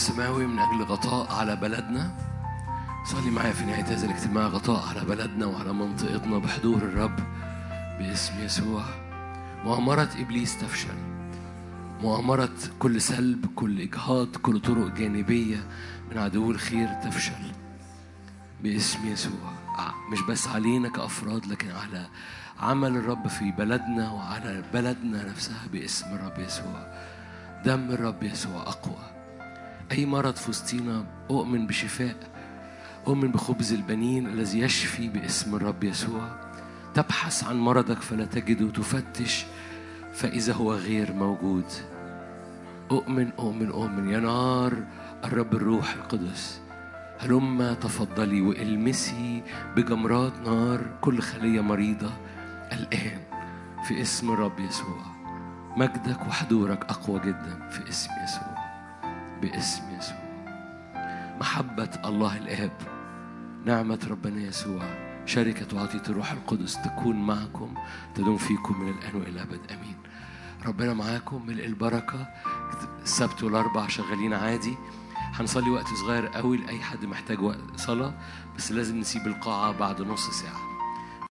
السماوي من أجل غطاء على بلدنا. صلي معايا في نهاية هذا الاجتماع، غطاء على بلدنا وعلى منطقتنا بحضور الرب باسم يسوع. مؤامرة إبليس تفشل، مؤامرة كل سلب، كل إجهاض، كل طرق جانبية من عدو الخير تفشل باسم يسوع، مش بس علينا كأفراد لكن على عمل الرب في بلدنا وعلى بلدنا نفسها باسم الرب يسوع. دم الرب يسوع أقوى. أي مرض في وسطينا أؤمن بشفاء، أؤمن بخبز البنين الذي يشفي باسم الرب يسوع. تبحث عن مرضك فلا تجده، تفتش فإذا هو غير موجود. أؤمن أؤمن أؤمن يا نار الرب الروح القدس، هلما تفضلي والمسي بجمرات نار كل خلية مريضة الآن في اسم الرب يسوع. مجدك وحضورك أقوى جدا في اسم يسوع، باسم يسوع. محبة الله الآب، نعمة ربنا يسوع، شركة وعطية الروح القدس تكون معكم، تدوم فيكم من الآن وإلى الأبد. أمين. ربنا معاكم، ملء البركة. السبت والأربع شغالين عادي. هنصلي وقت صغير قوي لأي حد محتاج وقت صلاة، بس لازم نسيب القاعة بعد نص ساعة.